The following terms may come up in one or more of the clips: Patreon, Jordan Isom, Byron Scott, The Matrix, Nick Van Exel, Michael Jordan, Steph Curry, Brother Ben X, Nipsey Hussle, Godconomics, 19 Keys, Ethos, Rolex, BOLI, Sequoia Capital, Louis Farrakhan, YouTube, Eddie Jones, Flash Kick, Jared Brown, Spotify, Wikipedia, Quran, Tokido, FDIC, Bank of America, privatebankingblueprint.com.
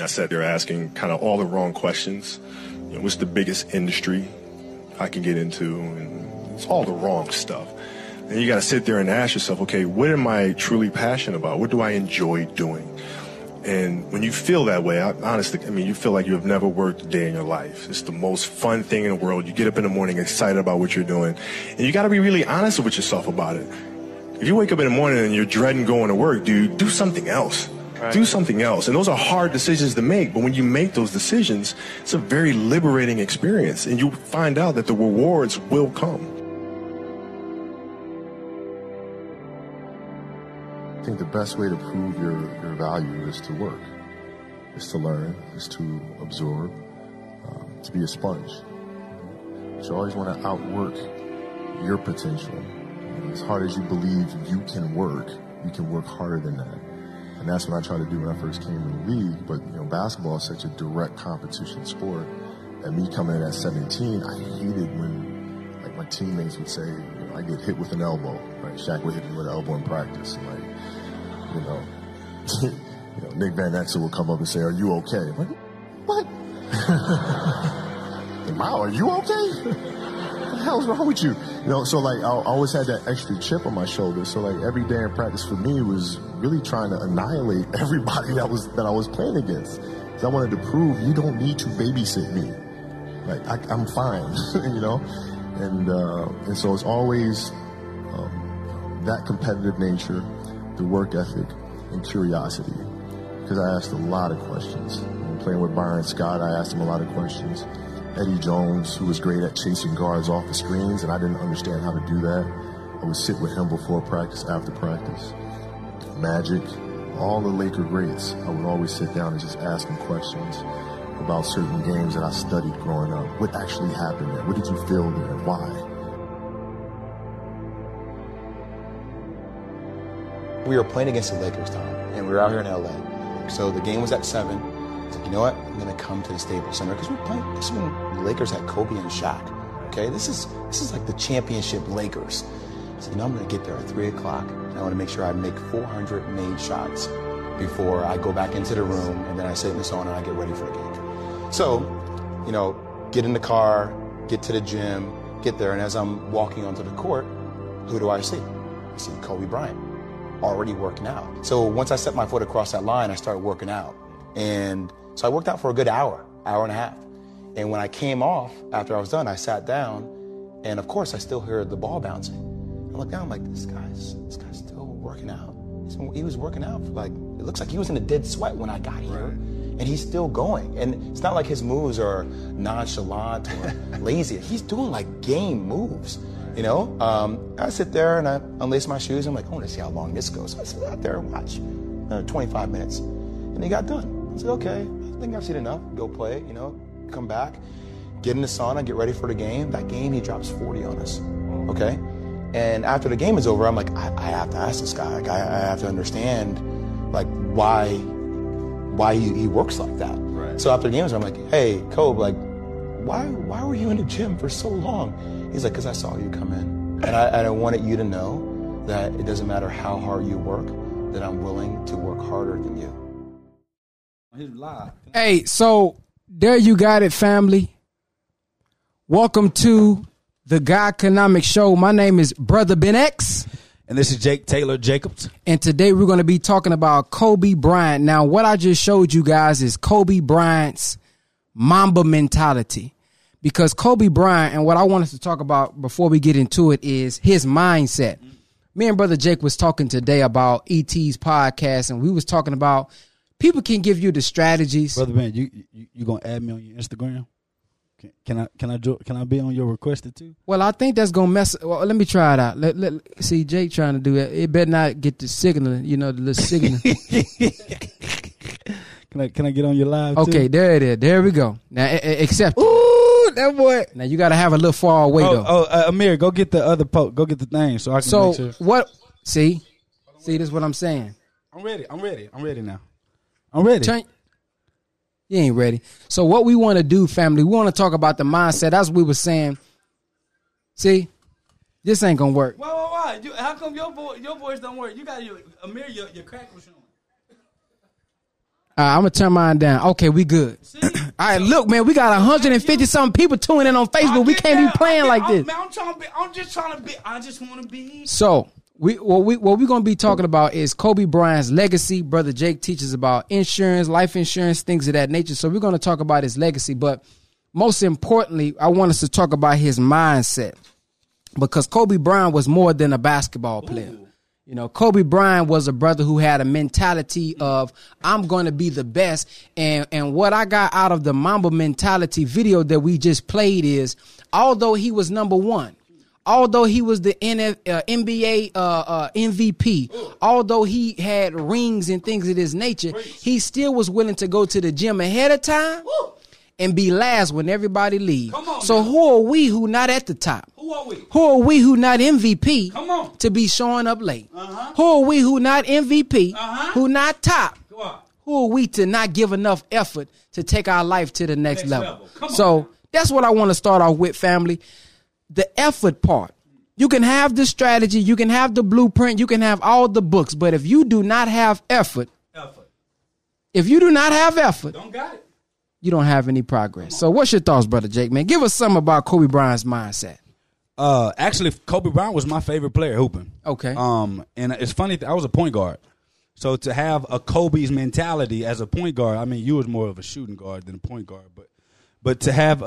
I said they're asking kind of all the wrong questions. You know, what's the biggest industry I can get into? And it's all the wrong stuff. And you got to sit there and ask yourself, okay, what am I truly passionate about? What do I enjoy doing? And when you feel that way, honestly, you feel like you have never worked a day in your life. It's the most fun thing in the world. You get up in the morning excited about what you're doing. And you got to be really honest with yourself about it. If you wake up in the morning and you're dreading going to work, dude, do something else. Right. Do something else. And those are hard decisions to make. But when you make those decisions, it's a very liberating experience. And you find out that the rewards will come. I think the best way to prove your value is to work, is to learn, is to absorb, to be a sponge. But you always want to outwork your potential. And as hard as you believe you can work harder than that. And that's what I tried to do when I first came in the league. But you know, basketball is such a direct competition sport. And me coming in at 17, I hated when like my teammates would say, you know, I get hit with an elbow. Right? Shaq would hit me with an elbow in practice. And, like, you know, Nick Van Exel will come up and say, "Are you okay?" I'm like, what? Wow, are you okay? What the hell's wrong with you? You know, so like I always had that extra chip on my shoulder. So like every day in practice for me was really trying to annihilate everybody that I was playing against. Because I wanted to prove you don't need to babysit me. Like I'm fine, you know. And so it's always that competitive nature, the work ethic, and curiosity. Because I asked a lot of questions. When playing with Byron Scott, I asked him a lot of questions. Eddie Jones, who was great at chasing guards off the screens, and I didn't understand how to do that. I would sit with him before practice, after practice. Magic, all the Laker greats, I would always sit down and just ask him questions about certain games that I studied growing up. What actually happened there? What did you feel there? Why? We were playing against the Lakers, Tom, and we were out here in LA. So the game was at 7. I was like, you know what? I'm gonna come to the Staples Center because we're playing. This is when the Lakers had Kobe and Shaq. Okay, this is like the championship Lakers. So you know, I'm gonna get there at 3 o'clock, and I want to make sure I make 400 made shots before I go back into the room, and then I sit in the sauna and I get ready for the game. So, you know, get in the car, get to the gym, get there, and as I'm walking onto the court, who do I see? I see Kobe Bryant. Already working out. So once I set my foot across that line, I started working out. And so I worked out for a good hour, hour and a half. And when I came off, after I was done, I sat down, and of course I still heard the ball bouncing. I looked down, I'm like, this guy's still working out. He was working out for like, it looks like he was in a dead sweat when I got here. Right. And he's still going. And it's not like his moves are nonchalant or lazy. He's doing like game moves. You know, I sit there and I unlace my shoes. I'm like, I want to see how long this goes. So I sit out there and watch 25 minutes. And he got done. I said, okay, I think I've seen enough. Go play, you know, come back, get in the sauna, get ready for the game. That game, he drops 40 on us, okay? And after the game is over, I'm like, I have to ask this guy. Like, I have to understand, like, why he works like that. Right. So after the game is over, I'm like, hey, Kobe, like, why were you in the gym for so long? He's like, because I saw you come in. And I wanted you to know that it doesn't matter how hard you work, that I'm willing to work harder than you. Hey, so there you got it, family. Welcome to the Godconomic Show. My name is Brother Ben X. And this is Jake Taylor Jacobs. And today we're going to be talking about Kobe Bryant. Now, what I just showed you guys is Kobe Bryant's Mamba mentality. Because Kobe Bryant, and what I want us to talk about before we get into it, is his mindset. Me and Brother Jake was talking today about ET's podcast, and we was talking about people can give you the strategies. Brother Ben, you gonna add me on your Instagram? Can I be on your requested too? Well, I think that's gonna mess. Well, let me try it out. See Jake trying to do that. It better not get the signal. You know, the little signal. Can I get on your live? Okay, too? There it is. There we go. Now accept. Ooh, that boy. Now you got to have a little far away though. Amir, go get the other poke. Go get the thing so I can. So make sure. What? See, this is what I'm saying. I'm ready now. I'm ready. You ain't ready. So what we want to do, family? We want to talk about the mindset. That's what we were saying. See, this ain't gonna work. Why? How come your voice don't work? You got Amir, your crack was showing. I'm gonna turn mine down. Okay, we good. All right, look, man, we got 150-something people tuning in on Facebook. We can't be playing like this. I just want to be. So, what we're gonna be talking about is Kobe Bryant's legacy. Brother Jake teaches about insurance, life insurance, things of that nature. So we're gonna talk about his legacy, but most importantly, I want us to talk about his mindset, because Kobe Bryant was more than a basketball player. Ooh. You know, Kobe Bryant was a brother who had a mentality of, I'm going to be the best. And what I got out of the Mamba Mentality video that we just played is, although he was number one, although he was the NBA MVP, although he had rings and things of this nature, he still was willing to go to the gym ahead of time and be last when everybody leaves. So man, who are we who not at the top? Who are we? Who are we who not MVP to be showing up late? Uh-huh. Who are we who not MVP, who not top? Who are we to not give enough effort to take our life to the next level? So that's what I want to start off with, family. The effort part. You can have the strategy, you can have the blueprint, you can have all the books, but if you do not have effort, if you do not have effort, don't got it. You don't have any progress. So what's your thoughts, Brother Jake, man? Give us something about Kobe Bryant's mindset. Actually, Kobe Bryant was my favorite player hooping. Okay. And it's funny, I was a point guard. So to have a Kobe's mentality as a point guard, I mean, you was more of a shooting guard than a point guard, but to have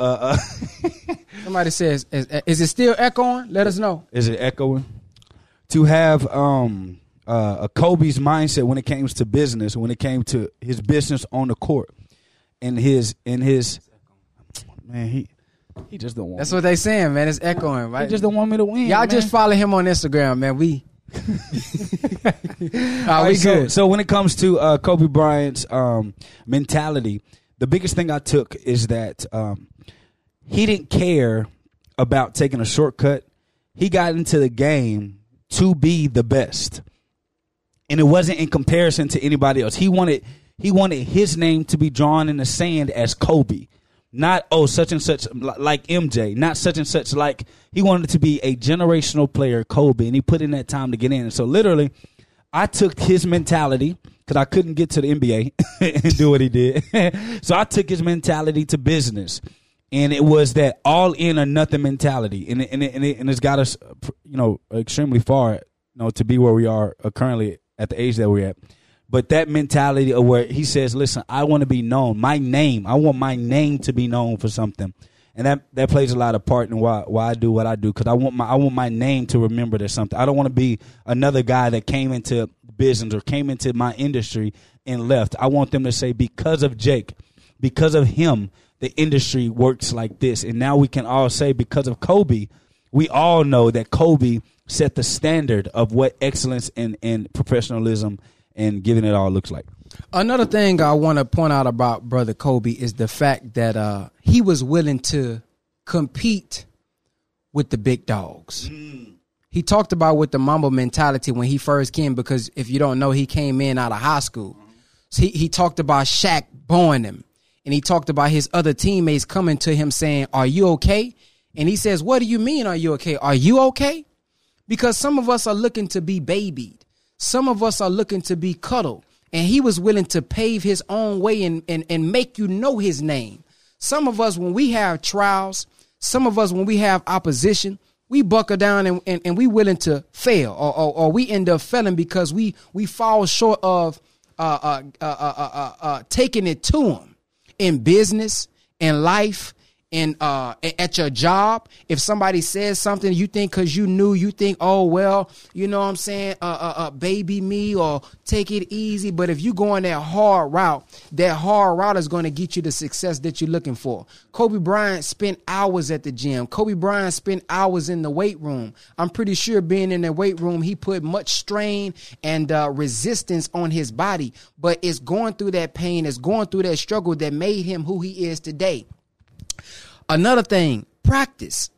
somebody says, is it still echoing? Let us know. Is it echoing? To have a Kobe's mindset when it came to business, when it came to his business on the court. In his man, he just don't want. That's me. What they saying, man. It's echoing, right? He just don't want me to win. Y'all, man, just follow him on Instagram, man. We we so good. So when it comes to Kobe Bryant's mentality, the biggest thing I took is that he didn't care about taking a shortcut. He got into the game to be the best, and it wasn't in comparison to anybody else. He wanted his name to be drawn in the sand as Kobe, not, oh, such and such like MJ, not such and such like. He wanted to be a generational player, Kobe, and he put in that time to get in. And so literally, I took his mentality, because I couldn't get to the NBA and do what he did. So I took his mentality to business, and it was that all in or nothing mentality, and it's got us, you know, extremely far, you know, to be where we are currently at the age that we're at. But that mentality of where he says, listen, I want to be known. My name, I want my name to be known for something. And that plays a lot of part in why I do what I do, because I want my name to remember there's something. I don't want to be another guy that came into business or came into my industry and left. I want them to say, because of Jake, because of him, the industry works like this. And now we can all say, because of Kobe, we all know that Kobe set the standard of what excellence and professionalism and giving it all looks like. Another thing I want to point out about Brother Kobe is the fact that he was willing to compete with the big dogs. Mm. He talked about with the Mamba mentality when he first came, because if you don't know, he came in out of high school. So he talked about Shaq booing him, and he talked about his other teammates coming to him saying, are you okay? And he says, what do you mean, are you okay? Are you okay? Because some of us are looking to be babied. Some of us are looking to be cuddled, and he was willing to pave his own way and make you know his name. Some of us, when we have trials, some of us, when we have opposition, we buckle down and we willing to fail, or we end up failing because we fall short of taking it to him in business, in life, and at your job. If somebody says something, you think, because you think, oh, well, you know what I'm saying, baby me, or take it easy. But if you go on that hard route is going to get you the success that you're looking for. Kobe Bryant spent hours at the gym. Kobe Bryant spent hours in the weight room. I'm pretty sure being in the weight room, he put much strain and resistance on his body. But it's going through that pain, it's going through that struggle that made him who he is today. Another thing, practice.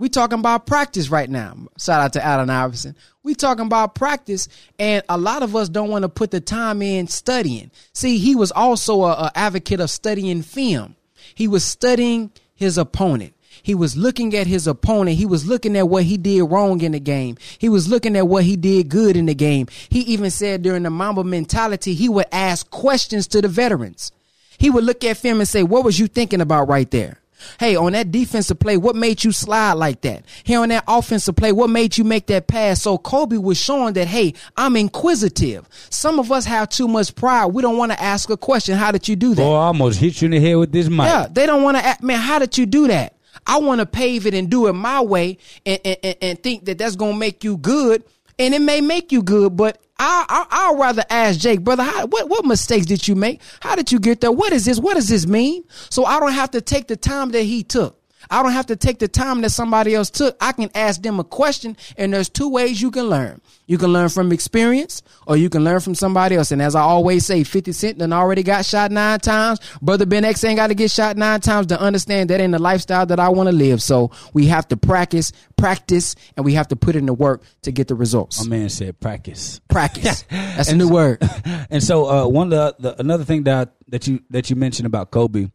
We talking about practice right now. Shout out to Allen Iverson. We talking about practice, and a lot of us don't want to put the time in studying. See, he was also an advocate of studying film. He was studying his opponent. He was looking at his opponent. He was looking at what he did wrong in the game. He was looking at what he did good in the game. He even said during the Mamba mentality, he would ask questions to the veterans. He would look at film and say, what was you thinking about right there? Hey, on that defensive play, what made you slide like that? Here on that offensive play, what made you make that pass? So Kobe was showing that, hey, I'm inquisitive. Some of us have too much pride. We don't want to ask a question. How did you do that? Oh, I almost hit you in the head with this mic. Yeah, they don't want to ask, man, how did you do that? I want to pave it and do it my way and think that that's going to make you good. And it may make you good, but I'd rather ask Jake, brother, what mistakes did you make? How did you get there? What is this? What does this mean? So I don't have to take the time that he took. I don't have to take the time that somebody else took. I can ask them a question, and there's two ways you can learn. You can learn from experience, or you can learn from somebody else. And as I always say, 50 Cent done already got shot 9 times. Brother Ben X ain't got to get shot 9 times to understand that ain't the lifestyle that I want to live. So we have to practice, and we have to put in the work to get the results. My man said practice. Practice. That's a new word. And so another thing that you mentioned about Kobe,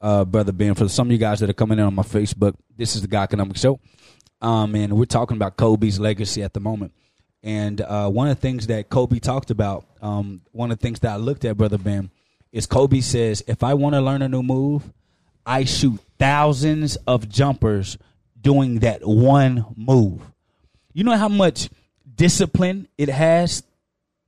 Brother Ben, for some of you guys that are coming in on my Facebook, this is the Guy Economic Show, and we're talking about Kobe's legacy at the moment. And one of the things that Kobe talked about, one of the things that I looked at, Brother Ben, is Kobe says, if I want to learn a new move, I shoot thousands of jumpers doing that one move. You know how much discipline it has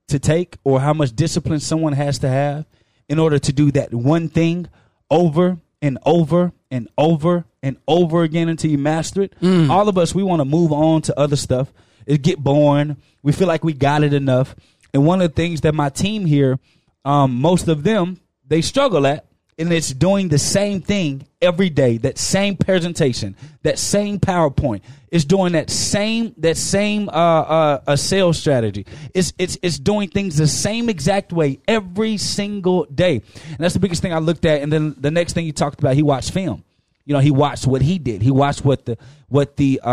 to take, or how much discipline someone has to have in order to do that one thing over and over and over and over again until you master it. All of us, we want to move on to other stuff. It get boring. We feel like we got it enough. And one of the things that my team here, most of them, they struggle at, and it's doing the same thing every day, that same presentation, that same PowerPoint. It's doing that same sales strategy. It's doing things the same exact way every single day. And that's the biggest thing I looked at. And then the next thing you talked about, he watched film. You know, he watched what he did. He watched what his opponents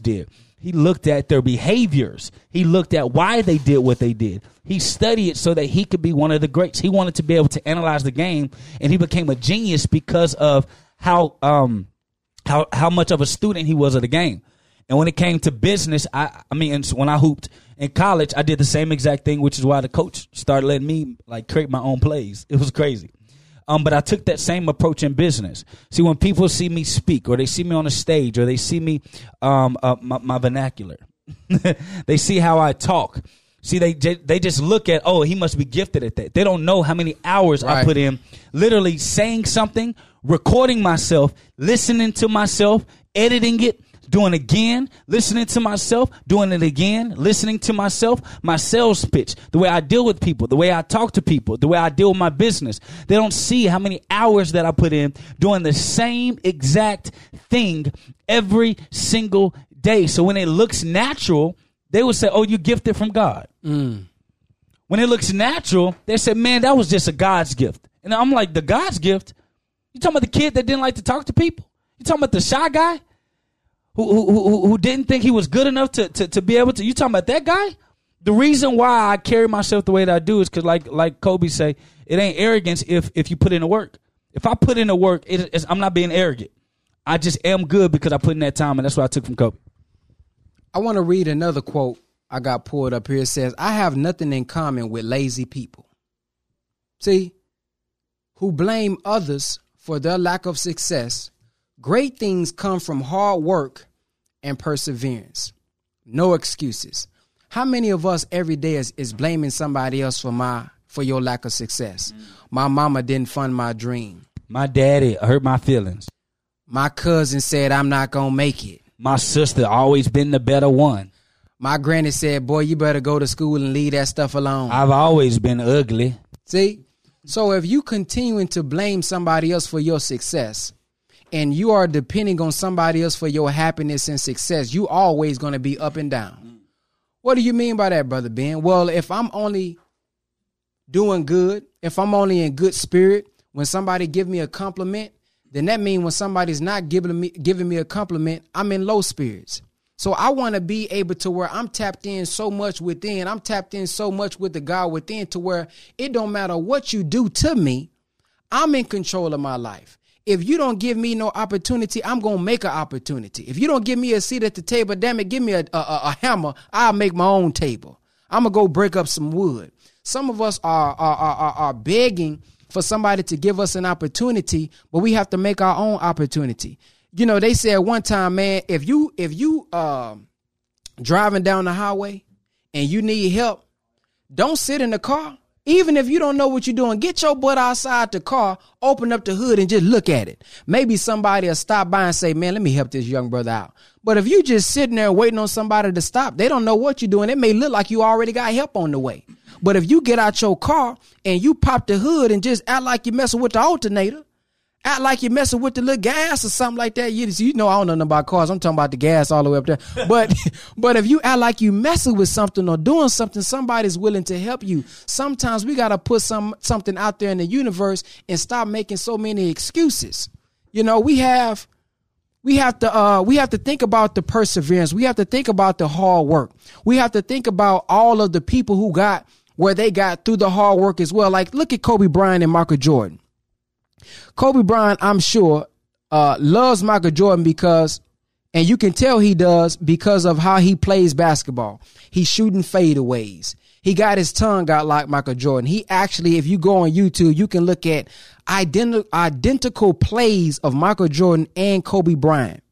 did. He looked at their behaviors. He looked at why they did what they did. He studied it so that he could be one of the greats. He wanted to be able to analyze the game, and he became a genius because of how much of a student he was of the game. And when it came to business, I mean, when I hooped in college, I did the same exact thing, which is why the coach started letting me like create my own plays. It was crazy. But I took that same approach in business. See, when people see me speak, or they see me on a stage, or they see me, my vernacular, they see how I talk. See, they just look at, oh, he must be gifted at that. They don't know how many hours I put in literally saying something, recording myself, listening to myself, editing it, doing it again, listening to myself, doing it again, listening to myself, my sales pitch, the way I deal with people, the way I talk to people, the way I deal with my business. They don't see how many hours that I put in doing the same exact thing every single day. So when it looks natural, they will say, oh, you gifted from God. When it looks natural, they say, man, that was just a God's gift. And I'm like, the God's gift? You talking about the kid that didn't like to talk to people? You talking about the shy guy? Who didn't think he was good enough to be able to? You talking about that guy? The reason why I carry myself the way that I do is because, like Kobe say, it ain't arrogance if you put in the work. If I put in the work, I'm not being arrogant. I just am good because I put in that time, and that's what I took from Kobe. I want to read another quote I got pulled up here. It says, I have nothing in common with lazy people. See, who blame others for their lack of success. Great things come from hard work and perseverance. No excuses. How many of us every day is blaming somebody else for your lack of success? My mama didn't fund my dream. My daddy hurt my feelings. My cousin said I'm not going to make it. My sister always been the better one. My granny said, boy, you better go to school and leave that stuff alone. I've always been ugly. See? So if you continuing to blame somebody else for your success, and you are depending on somebody else for your happiness and success, you always going to be up and down. What do you mean by that, Brother Ben? Well, if I'm only doing good, if I'm only in good spirit, when somebody give me a compliment, then that means when somebody's not giving me a compliment, I'm in low spirits. So I want to be able to where I'm tapped in so much within, I'm tapped in so much with the God within to where it don't matter what you do to me, I'm in control of my life. If you don't give me no opportunity, I'm going to make an opportunity. If you don't give me a seat at the table, damn it, give me a hammer. I'll make my own table. I'm going to go break up some wood. Some of us are begging for somebody to give us an opportunity, but we have to make our own opportunity. You know, they said one time, man, if you driving down the highway and you need help, don't sit in the car. Even if you don't know what you're doing, get your butt outside the car, open up the hood and just look at it. Maybe somebody will stop by and say, man, let me help this young brother out. But if you just sitting there waiting on somebody to stop, they don't know what you're doing. It may look like you already got help on the way. But if you get out your car and you pop the hood and just act like you're messing with the alternator, act like you're messing with the little gas or something like that. You know, I don't know nothing about cars. I'm talking about the gas all the way up there. But if you act like you messing with something or doing something, somebody's willing to help you. Sometimes we got to put something out there in the universe and stop making so many excuses. You know, we have to think about the perseverance. We have to think about the hard work. We have to think about all of the people who got where they got through the hard work as well. Like, look at Kobe Bryant and Michael Jordan. Kobe Bryant, I'm sure, loves Michael Jordan because, and you can tell he does because of how he plays basketball. He's shooting fadeaways. He got his tongue out like Michael Jordan. He actually, if you go on YouTube, you can look at identical plays of Michael Jordan and Kobe Bryant.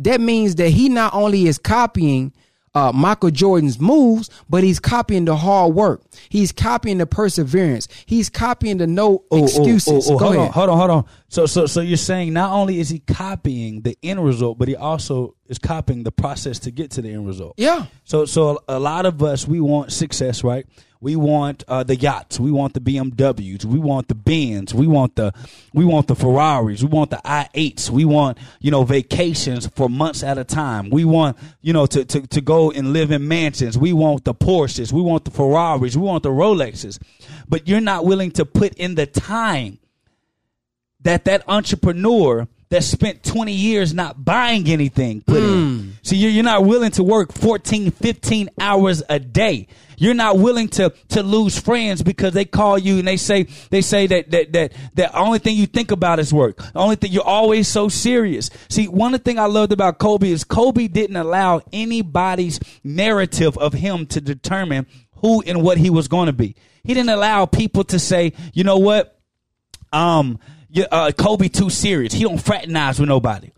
That means that he not only is copying Michael Jordan's moves, but he's copying the hard work. He's copying the perseverance. He's copying the no excuses. Hold on. So you're saying not only is he copying the end result, but he also is copying the process to get to the end result. Yeah. So a lot of us, we want success, right? We want the yachts. We want the BMWs. We want the Benz. We want the Ferraris. We want the i8s. We want, you know, vacations for months at a time. We want, you know, to go and live in mansions. We want the Porsches. We want the Ferraris. We want the Rolexes. But you're not willing to put in the time that entrepreneur that spent 20 years not buying anything put in. So you're not willing to work 14, 15 hours a day. You're not willing to lose friends because they call you and they say that the only thing you think about is work. The only thing, you're always so serious. See, one of the things I loved about Kobe is Kobe didn't allow anybody's narrative of him to determine who and what he was going to be. He didn't allow people to say, you know what, Kobe too serious. He don't fraternize with nobody.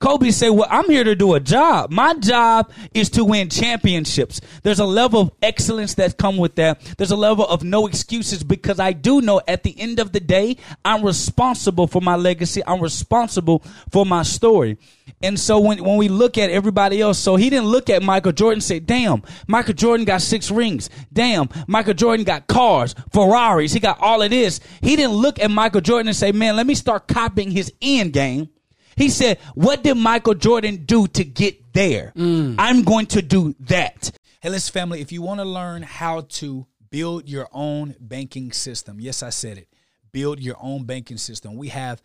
Kobe say, well, I'm here to do a job. My job is to win championships. There's a level of excellence that comes with that. There's a level of no excuses because I do know at the end of the day, I'm responsible for my legacy. I'm responsible for my story. And so when we look at everybody else, so he didn't look at Michael Jordan and say, damn, Michael Jordan got 6 rings. Damn, Michael Jordan got cars, Ferraris. He got all of this. He didn't look at Michael Jordan and say, man, let me start copying his end game. He said, what did Michael Jordan do to get there? I'm going to do that. Hey, listen, family, if you want to learn how to build your own banking system, yes, I said it, build your own banking system. We have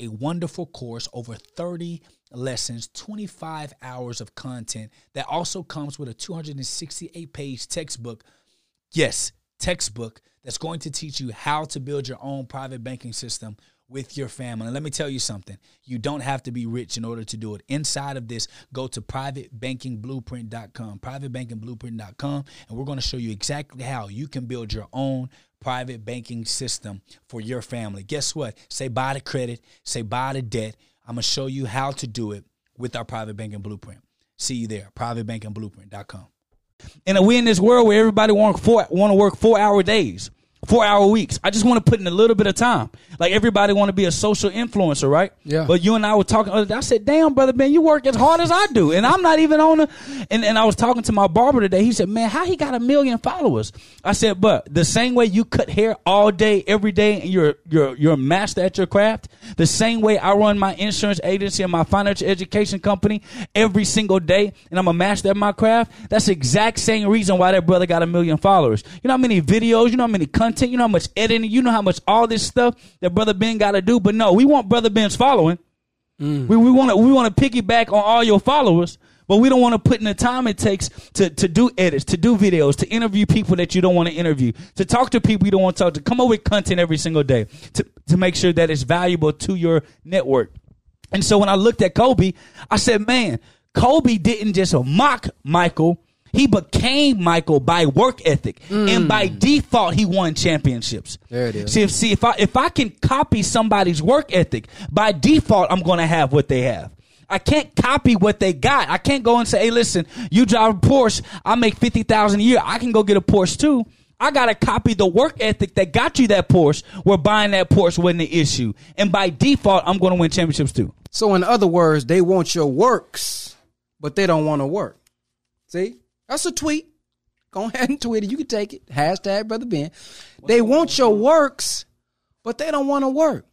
a wonderful course, over 30 lessons, 25 hours of content that also comes with a 268-page textbook. Yes, textbook that's going to teach you how to build your own private banking system with your family. And let me tell you something. You don't have to be rich in order to do it. Inside of this, go to privatebankingblueprint.com, privatebankingblueprint.com, and we're going to show you exactly how you can build your own private banking system for your family. Guess what? Say bye to credit. Say bye to debt. I'm going to show you how to do it with our Private Banking Blueprint. See you there, privatebankingblueprint.com. And we're in this world where everybody want to work 4-hour days. 4-hour weeks. I just want to put in a little bit of time. Like everybody want to be a social influencer, right? Yeah. But you and I were talking. I said, damn, Brother Ben, you work as hard as I do. And I'm not even on the. And I was talking to my barber today. He said, man, how he got 1 million followers? I said, but the same way you cut hair all day, every day, and you're a master at your craft, the same way I run my insurance agency and my financial education company every single day, and I'm a master at my craft, that's the exact same reason why that brother got 1 million followers. You know how many videos, you know how many countries, you know how much editing, you know how much all this stuff that Brother Ben got to do. But no, we want Brother Ben's following. We want to piggyback on all your followers. But we don't want to put in the time it takes to do edits, to do videos, to interview people that you don't want to interview, to talk to people you don't want to talk to, come up with content every single day to make sure that it's valuable to your network. And so when I looked at Kobe, I said, man, Kobe didn't just mock Michael. He became Michael by work ethic, and by default, he won championships. There it is. See, if I can copy somebody's work ethic, by default, I'm going to have what they have. I can't copy what they got. I can't go and say, hey, listen, you drive a Porsche, I make $50,000 a year. I can go get a Porsche too. I got to copy the work ethic that got you that Porsche, where buying that Porsche wasn't the issue. And by default, I'm going to win championships too. So in other words, they want your works, but they don't want to work. See? That's a tweet. Go ahead and tweet it. You can take it. Hashtag Brother Ben. They want your works, but they don't want to work.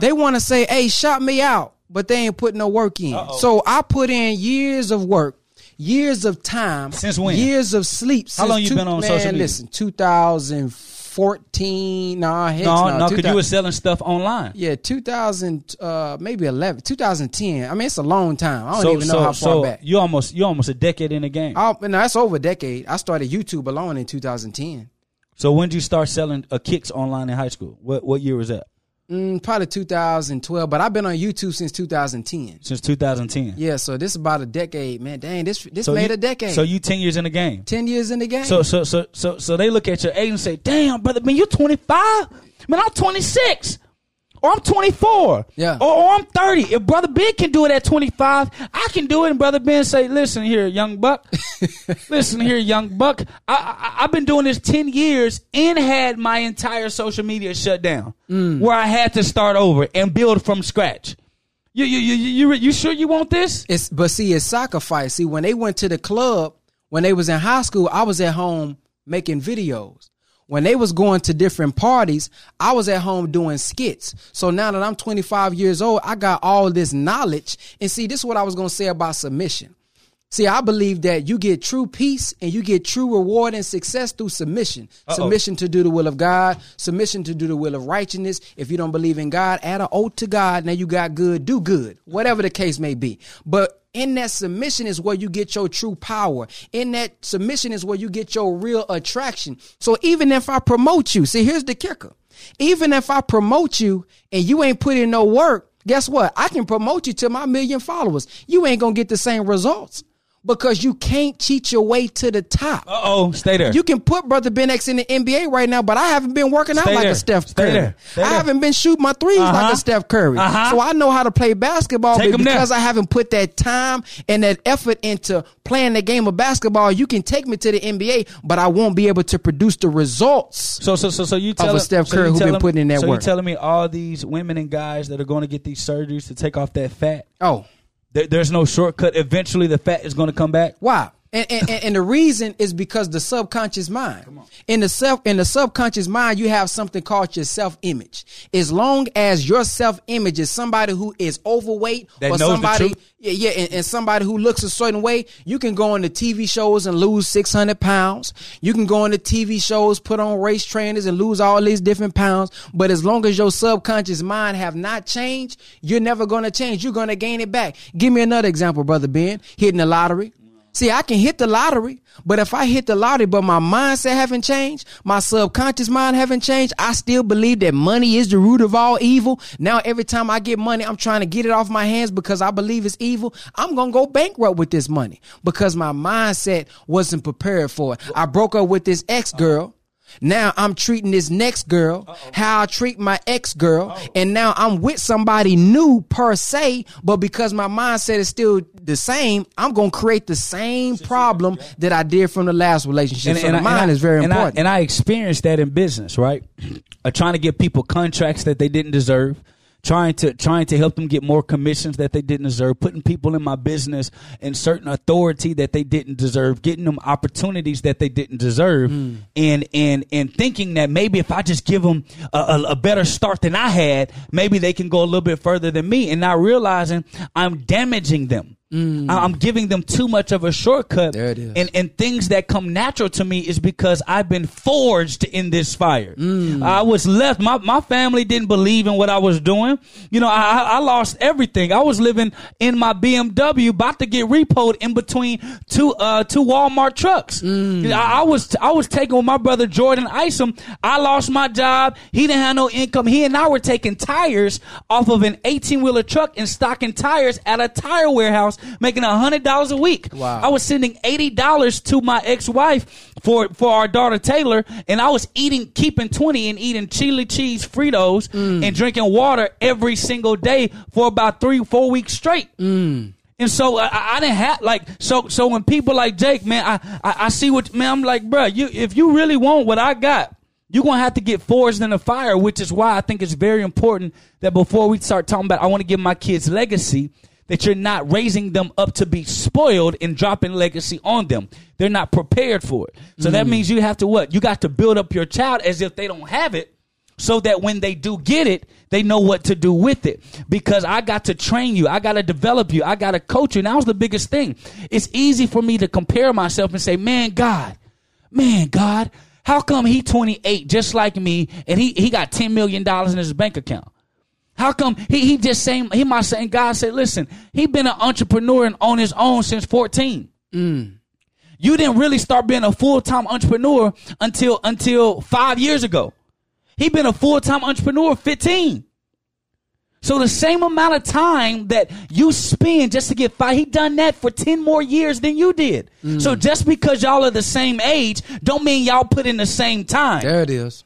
They want to say, hey, shout me out, but they ain't putting no work in. Uh-oh. So I put in years of work, years of time. Since when? Years of sleep. How long you been on social media? Listen, 2014. No, because you were selling stuff online. Yeah, 2000, maybe 11, 2010. I mean, it's a long time. I don't even know how far back. You're almost a decade in the game. No, that's over a decade. I started YouTube alone in 2010. So when did you start selling kicks online in high school? What year was that? Probably 2012, but I've been on YouTube since 2010. Since 2010. Yeah, so this is about a decade, man. Dang, this made a decade. So you 10 years in the game. 10 years in the game. So they look at your age and say, "Damn, brother, man, you're 25? Man, I'm 26. Or I'm 24. Yeah. Or I'm 30. If Brother Ben can do it at 25, I can do it." And Brother Ben say, "Listen here, young buck. Listen here, young buck. I've been doing this 10 years and had my entire social media shut down, where I had to start over and build from scratch. You sure you want this?" It's sacrifice. See, when they went to the club, when they was in high school, I was at home making videos. When they was going to different parties, I was at home doing skits. So now that I'm 25 years old, I got all this knowledge. And see, this is what I was going to say about submission. See, I believe that you get true peace and you get true reward and success through submission. Uh-oh. Submission to do the will of God. Submission to do the will of righteousness. If you don't believe in God, add an oath to God. Now you got good, do good. Whatever the case may be. But in that submission is where you get your true power. In that submission is where you get your real attraction. So even if I promote you, see, here's the kicker. Even if I promote you and you ain't put in no work, guess what? I can promote you to my 1 million followers. You ain't going to get the same results because you can't cheat your way to the top. Uh-oh, stay there. You can put Brother Ben X in the NBA right now, but I haven't been working out like a Steph Curry. I haven't been shooting my threes like a Steph Curry. So I know how to play basketball, but because I haven't put that time and that effort into playing the game of basketball, you can take me to the NBA, but I won't be able to produce the results of a Steph Curry who's been putting in that work. So you're telling me all these women and guys that are going to get these surgeries to take off that fat? Oh, there's no shortcut. Eventually, the fat is going to come back. Wow. And the reason is because the subconscious mind. In the subconscious mind, you have something called your self-image. As long as your self-image is somebody who is overweight or somebody, and somebody who looks a certain way, you can go on the TV shows and lose 600 pounds. You can go on the TV shows, put on race trainers and lose all these different pounds. But as long as your subconscious mind have not changed, you're never going to change. You're going to gain it back. Give me another example, Brother Ben. Hitting the lottery. See, I can hit the lottery, but if I hit the lottery, but my mindset haven't changed, my subconscious mind haven't changed, I still believe that money is the root of all evil. Now, every time I get money, I'm trying to get it off my hands because I believe it's evil. I'm going to go bankrupt with this money because my mindset wasn't prepared for it. I broke up with this ex-girl. Now I'm treating this next girl how I treat my ex-girl. And now I'm with somebody new per se, but because my mindset is still the same, I'm going to create the same problem that I did from the last relationship. So the mind is very important. I experienced that in business, right? Trying to get people contracts that they didn't deserve. Trying to help them get more commissions that they didn't deserve, putting people in my business in certain authority that they didn't deserve, getting them opportunities that they didn't deserve, and thinking that maybe if I just give them a better start than I had, maybe they can go a little bit further than me, and not realizing I'm damaging them. I'm giving them too much of a shortcut. There it is. And things that come natural to me is because I've been forged in this fire. I was left. My family didn't believe in what I was doing. You know, I lost everything. I was living in my BMW, about to get repoed in between two Walmart trucks. I was taking with my brother Jordan Isom. I lost my job. He didn't have no income. He and I were taking tires off of an 18-wheeler truck and stocking tires at a tire warehouse, making $100 a week. Wow. I was sending $80 to my ex-wife for our daughter Taylor, and I was keeping 20 and eating chili cheese Fritos and drinking water every single day for about 3-4 weeks straight. And so I didn't have so when people like Jake, man, I see what, man, I'm like, bro, if you really want what I got, you're going to have to get forged in the fire, which is why I think it's very important that before we start talking about I want to give my kids legacy, that you're not raising them up to be spoiled and dropping legacy on them. They're not prepared for it. So that means you have to what? You got to build up your child as if they don't have it, so that when they do get it, they know what to do with it. Because I got to train you. I got to develop you. I got to coach you. And that was the biggest thing. It's easy for me to compare myself and say, man, God, how come he 28 just like me and he got $10 million in his bank account? How come he just saying, he might say, God said, listen, he been an entrepreneur and on his own since 14. You didn't really start being a full-time entrepreneur until 5 years ago. He been a full-time entrepreneur 15. So the same amount of time that you spend just to get fired, he done that for 10 more years than you did. So just because y'all are the same age don't mean y'all put in the same time. There it is.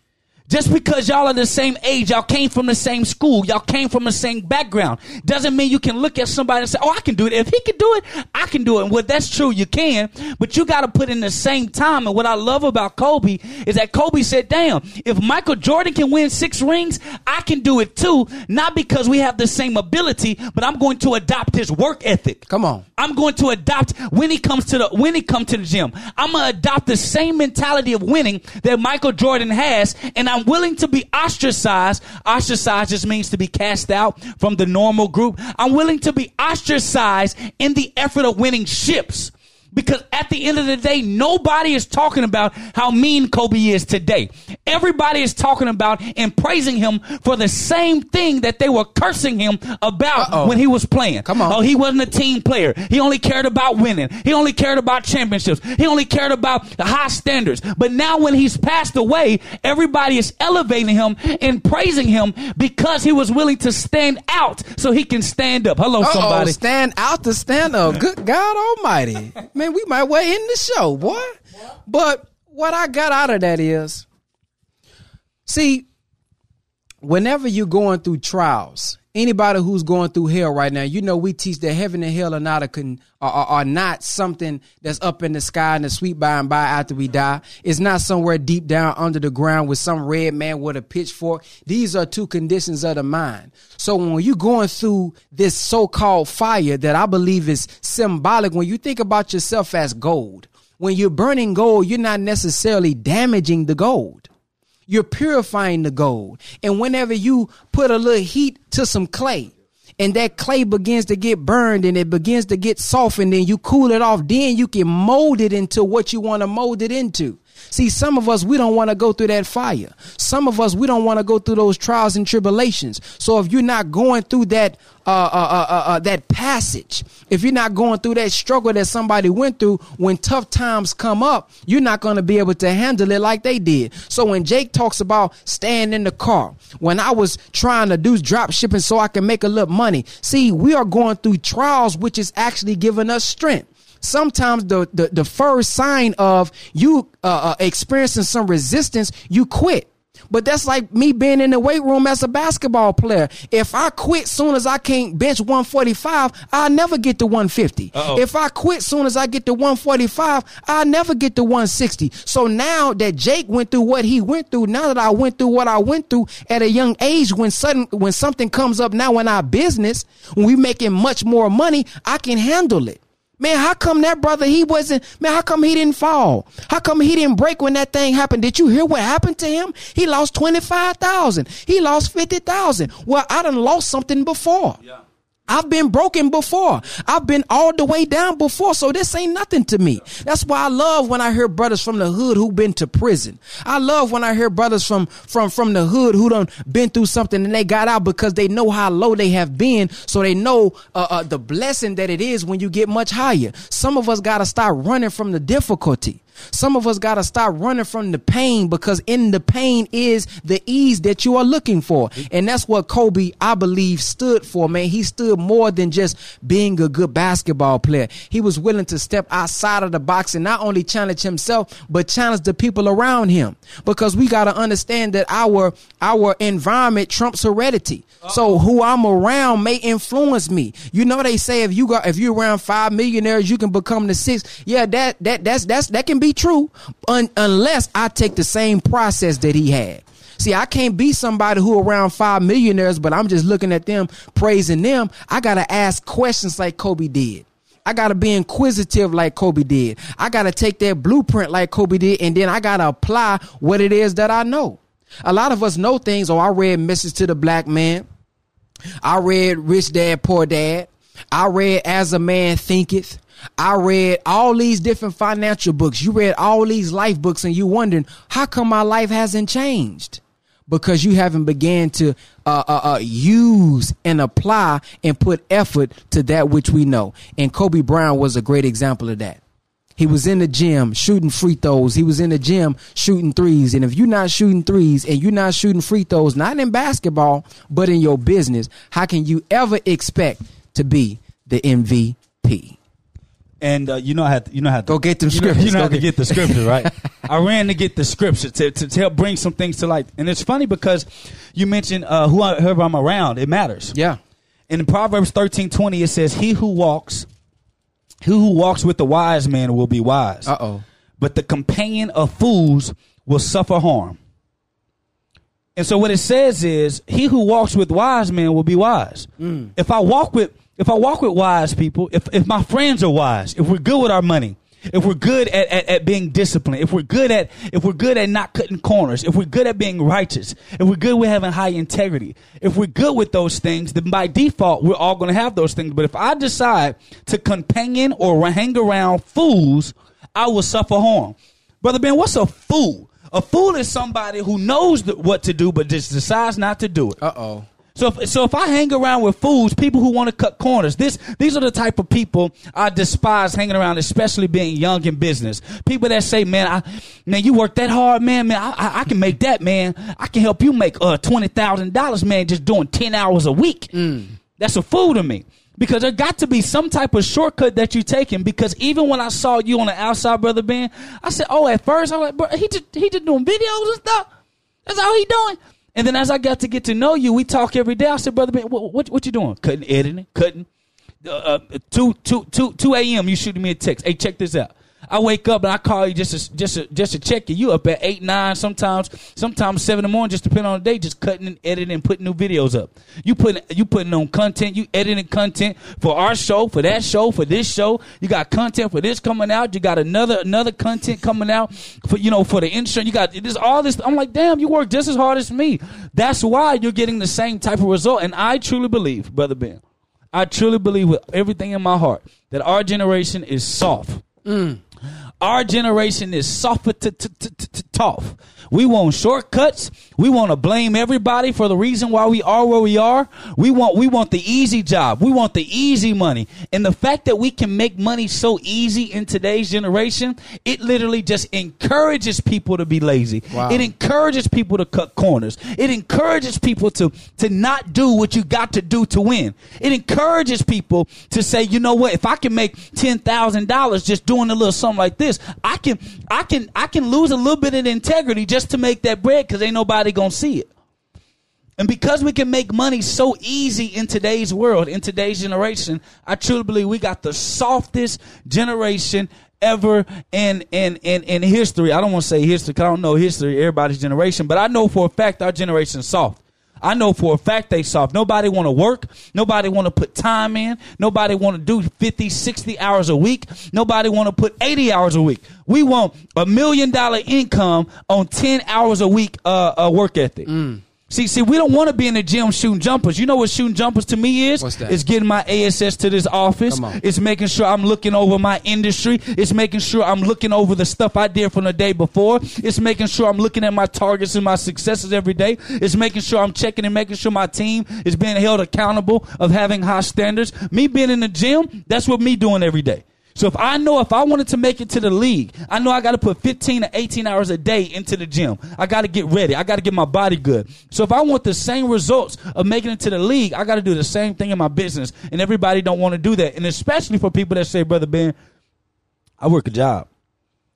Just because y'all are the same age, y'all came from the same school, y'all came from the same background, doesn't mean you can look at somebody and say, oh, I can do it. If he can do it, I can do it. And well, that's true, you can, but you got to put in the same time. And what I love about Kobe is that Kobe said, damn, if Michael Jordan can win 6 rings, I can do it too, not because we have the same ability, but I'm going to adopt his work ethic. Come on. I'm going to adopt when he comes to the gym. I'm going to adopt the same mentality of winning that Michael Jordan has, and I'm willing to be ostracized. Ostracized just means to be cast out from the normal group. I'm willing to be ostracized in the effort of winning ships. Because at the end of the day, nobody is talking about how mean Kobe is today. Everybody is talking about and praising him for the same thing that they were cursing him about when he was playing. Come on. Oh, he wasn't a team player. He only cared about winning. He only cared about championships. He only cared about the high standards. But now when he's passed away, everybody is elevating him and praising him because he was willing to stand out so he can stand up. Hello, somebody. Stand out to stand up. Good God almighty. Man, we might weigh in the show, boy. But what I got out of that is, see, whenever you're going through trials, anybody who's going through hell right now, you know we teach that heaven and hell are not something that's up in the sky and the sweet by and by after we die. It's not somewhere deep down under the ground with some red man with a pitchfork. These are two conditions of the mind. So when you're going through this so-called fire that I believe is symbolic, when you think about yourself as gold, when you're burning gold, you're not necessarily damaging the gold. You're purifying the gold. And whenever you put a little heat to some clay and that clay begins to get burned and it begins to get softened and you cool it off, then you can mold it into what you want to mold it into. See, some of us, we don't want to go through that fire. Some of us, we don't want to go through those trials and tribulations. So if you're not going through that passage, if you're not going through that struggle that somebody went through, when tough times come up, you're not going to be able to handle it like they did. So when Jake talks about staying in the car, when I was trying to do drop shipping so I can make a little money, see, we are going through trials, which is actually giving us strength. Sometimes the first sign of you experiencing some resistance, you quit. But that's like me being in the weight room as a basketball player. If I quit soon as I can't bench 145, I'll never get to 150. Uh-oh. If I quit soon as I get to 145, I'll never get to 160. So now that Jake went through what he went through, now that I went through what I went through at a young age, when something comes up now in our business, when we're making much more money, I can handle it. Man, how come that brother, how come he didn't fall? How come he didn't break when that thing happened? Did you hear what happened to him? He lost $25,000. He lost $50,000. Well, I done lost something before. Yeah. I've been broken before. I've been all the way down before. So this ain't nothing to me. That's why I love when I hear brothers from the hood who've been to prison. I love when I hear brothers from the hood who done been through something and they got out, because they know how low they have been. So they know the blessing that it is when you get much higher. Some of us got to start running from the difficulty. Some of us got to stop running from the pain, because in the pain is the ease that you are looking for. And that's what Kobe, I believe, stood for, man. He stood more than just being a good basketball player. He was willing to step outside of the box and not only challenge himself, but challenge the people around him. Because we got to understand that our environment trumps heredity. Uh-oh. So who I'm around may influence me. You know, they say if you're around 5 millionaires, you can become the 6th. Yeah, that can be true unless I take the same process that he had. See, I can't be somebody who around 5 millionaires, but I'm just looking at them, praising them. I got to ask questions like Kobe did. I got to be inquisitive like Kobe did. I got to take that blueprint like Kobe did, and then I got to apply what it is that I know. A lot of us know things. Oh, I read Message to the Black Man. I read Rich Dad, Poor Dad. I read As a Man Thinketh. I read all these different financial books. You read all these life books, and you wondering, how come my life hasn't changed? Because you haven't began to use and apply and put effort to that which we know. And Kobe Bryant was a great example of that. He was in the gym shooting free throws. He was in the gym shooting threes. And if you're not shooting threes and you're not shooting free throws, not in basketball, but in your business, how can you ever expect to be the MVP? And you know how to go get them scriptures. You know how to get the scriptures, right? I ran to get the scripture to help bring some things to light. And it's funny because you mentioned whoever I'm around, it matters. Yeah. And in Proverbs 13:20, it says, "He who walks with the wise man will be wise. But the companion of fools will suffer harm." And so what it says is, he who walks with wise men will be wise. Mm. If I walk with wise people, if my friends are wise, if we're good with our money, if we're good at being disciplined, if we're good at not cutting corners, if we're good at being righteous, if we're good with having high integrity, if we're good with those things, then by default, we're all going to have those things. But if I decide to companion or hang around fools, I will suffer harm. Brother Ben, what's a fool? A fool is somebody who knows what to do but just decides not to do it. Uh-oh. So if I hang around with fools, people who want to cut corners, these are the type of people I despise hanging around, especially being young in business. People that say, man, you work that hard, man, I can make that, man. I can help you make $20,000, man, just doing 10 hours a week. Mm. That's a fool to me. Because there got to be some type of shortcut that you're taking. Because even when I saw you on the outside, Brother Ben, I said, at first, I'm like, bro, he just doing videos and stuff. That's all he doing. And then as I got to get to know you, we talk every day. I said, Brother Ben, what you doing? Cutting, editing, cutting. 2 a.m. you shooting me a text. Hey, check this out. I wake up and I call you just to check you. You up at 8, 9, sometimes 7 in the morning, just depending on the day, just cutting and editing and putting new videos up. You putting on content, you editing content for our show, for that show, for this show. You got content for this coming out. You got another content coming out for the insurance. You got this, all this. I'm like, damn, you work just as hard as me. That's why you're getting the same type of result. And I truly believe, Brother Ben, with everything in my heart that our generation is soft. Mm. Our generation is softer to tough. We want shortcuts. We want to blame everybody for the reason why we are where we are. We want the easy job. We want the easy money. And the fact that we can make money so easy in today's generation, it literally just encourages people to be lazy. Wow. It encourages people to cut corners. It encourages people to not do what you got to do to win. It encourages people to say, you know what, if I can make $10,000 just doing a little something like this, I can lose a little bit of integrity just to make that bread, because ain't nobody gonna see it. And because we can make money so easy in today's world, in today's generation, I truly believe we got the softest generation ever in history. I don't want to say history, because I don't know history, everybody's generation, but I know for a fact our generation's soft. I know for a fact they soft. Nobody want to work. Nobody want to put time in. Nobody want to do 50, 60 hours a week. Nobody want to put 80 hours a week. We want $1 million income on 10 hours a week work ethic. Mm. See, we don't want to be in the gym shooting jumpers. You know what shooting jumpers to me is? What's that? It's getting my ASS to this office. It's making sure I'm looking over my industry. It's making sure I'm looking over the stuff I did from the day before. It's making sure I'm looking at my targets and my successes every day. It's making sure I'm checking and making sure my team is being held accountable of having high standards. Me being in the gym, that's what me doing every day. So if I wanted to make it to the league, I know I got to put 15 to 18 hours a day into the gym. I got to get ready. I got to get my body good. So if I want the same results of making it to the league, I got to do the same thing in my business. And everybody don't want to do that. And especially for people that say, Brother Ben, I work a job,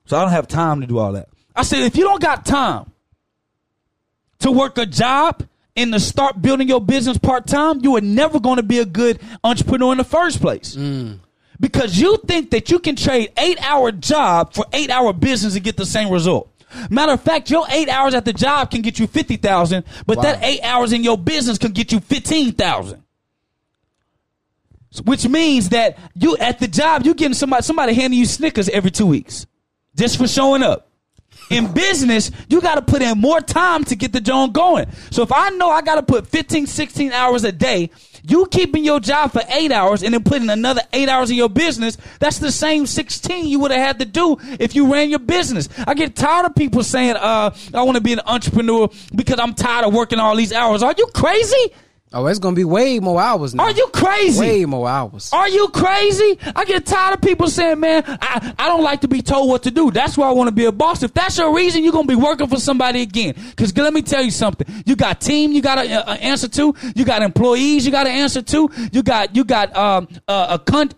so I don't have time to do all that. I said, if you don't got time to work a job and to start building your business part-time, you are never going to be a good entrepreneur in the first place. Because you think that you can trade 8-hour job for 8-hour business and get the same result. Matter of fact, your 8 hours at the job can get you $50,000, but that 8 hours in your business can get you $15,000. Which means that you at the job, you getting somebody handing you Snickers every 2 weeks just for showing up. In business, you got to put in more time to get the job going. So if I know I got to put 15, 16 hours a day, you keeping your job for 8 hours and then putting another 8 hours in your business, that's the same 16 you would have had to do if you ran your business. I get tired of people saying, I want to be an entrepreneur because I'm tired of working all these hours. Are you crazy? Oh, it's going to be way more hours now. Are you crazy? Way more hours. Are you crazy? I get tired of people saying, man, I don't like to be told what to do. That's why I want to be a boss. If that's your reason, you're going to be working for somebody again. Because let me tell you something. You got team you got to answer to. You got employees you got to answer to. You got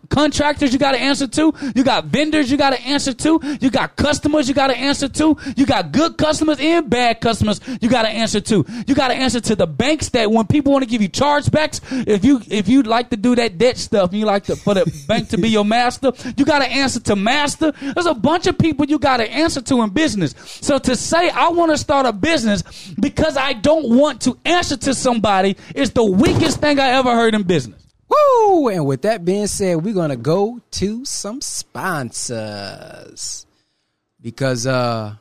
contractors you got to answer to. You got vendors you got to answer to. You got customers you got to answer to. You got good customers and bad customers you got to answer to. You got to answer to the banks that when people want to give you chargebacks, if you like to do that debt stuff and you like to, for the bank to be your master, you got to answer to master. There's a bunch of people you got to answer to in business. So to say I want to start a business because I don't want to answer to somebody is the weakest thing I ever heard in business. Woo! And with that being said, we're going to go to some sponsors because y'all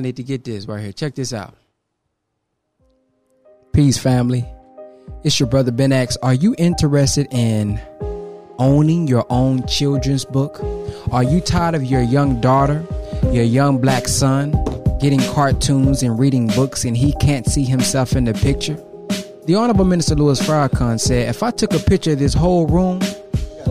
need to get this right here. Check this out. Peace, family. It's your brother Ben X. Are you interested in owning your own children's book? Are you tired of your young daughter, your young black son, getting cartoons and reading books and he can't see himself in the picture? The Honorable Minister Louis Farrakhan said, if I took a picture of this whole room,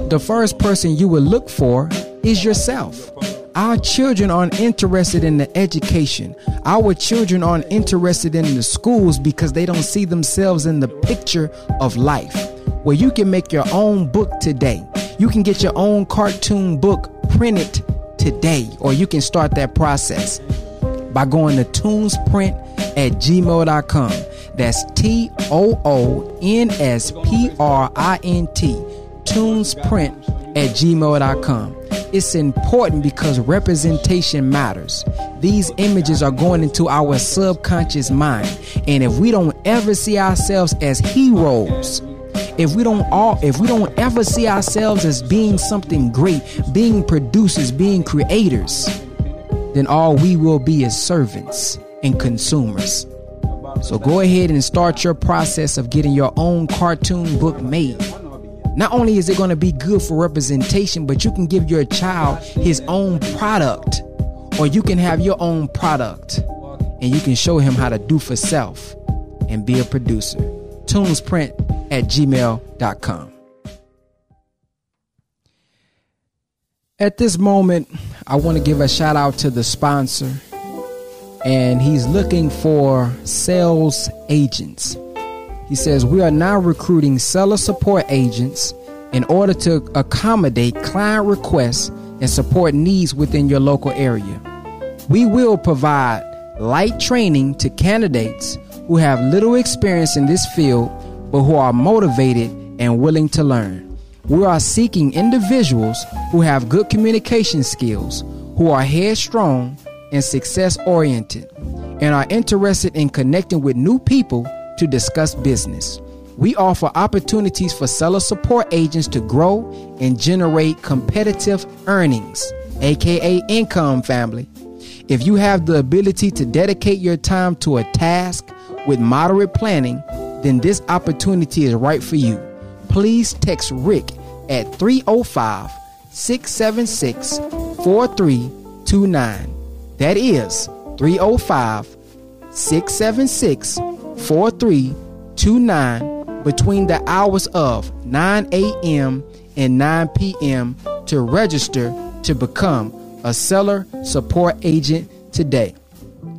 the first person you would look for is yourself. Our children aren't interested in the education. Our children aren't interested in the schools because they don't see themselves in the picture of life. Well, you can make your own book today. You can get your own cartoon book printed today, or you can start that process by going to toonsprint@gmail.com. That's TOONSPRINT, toonsprint@gmail.com. It's important because representation matters. These images are going into our subconscious mind. And if we don't ever see ourselves as heroes, if we don't ever see ourselves as being something great, being producers, being creators, then all we will be is servants and consumers. So go ahead and start your process of getting your own cartoon book made. Not only is it going to be good for representation, but you can give your child his own product, or you can have your own product and you can show him how to do for self and be a producer. Toonsprint@gmail.com. At this moment, I want to give a shout out to the sponsor, and he's looking for sales agents. He says, we are now recruiting seller support agents in order to accommodate client requests and support needs within your local area. We will provide light training to candidates who have little experience in this field, but who are motivated and willing to learn. We are seeking individuals who have good communication skills, who are headstrong and success-oriented, and are interested in connecting with new people to discuss business. We offer opportunities for seller support agents to grow and generate competitive earnings, aka income, family. If you have the ability to dedicate your time to a task with moderate planning, then this opportunity is right for you. Please text Rick at 305-676-4329. That is 305-676-4329 between the hours of 9 a.m. and 9 p.m. to register to become a seller support agent today.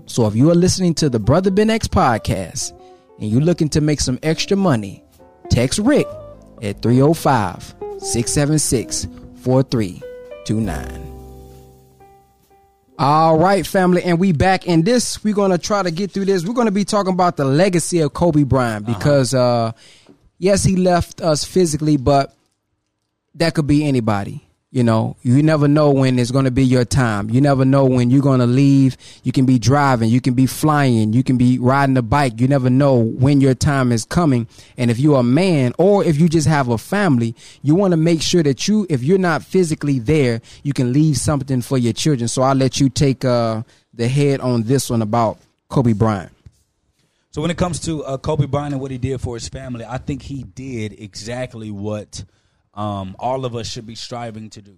So if you are listening to the Brother Ben X podcast and you're looking to make some extra money, text Rick at 305-676-4329. All right, family, and we back in this. We're going to try to get through this. We're going to be talking about the legacy of Kobe Bryant because, yes, he left us physically, but that could be anybody. You know, you never know when it's going to be your time. You never know when you're going to leave. You can be driving. You can be flying. You can be riding a bike. You never know when your time is coming. And if you're a man or if you just have a family, you want to make sure that you, if you're not physically there, you can leave something for your children. So I'll let you take the head on this one about Kobe Bryant. So when it comes to Kobe Bryant and what he did for his family, I think he did exactly what all of us should be striving to do,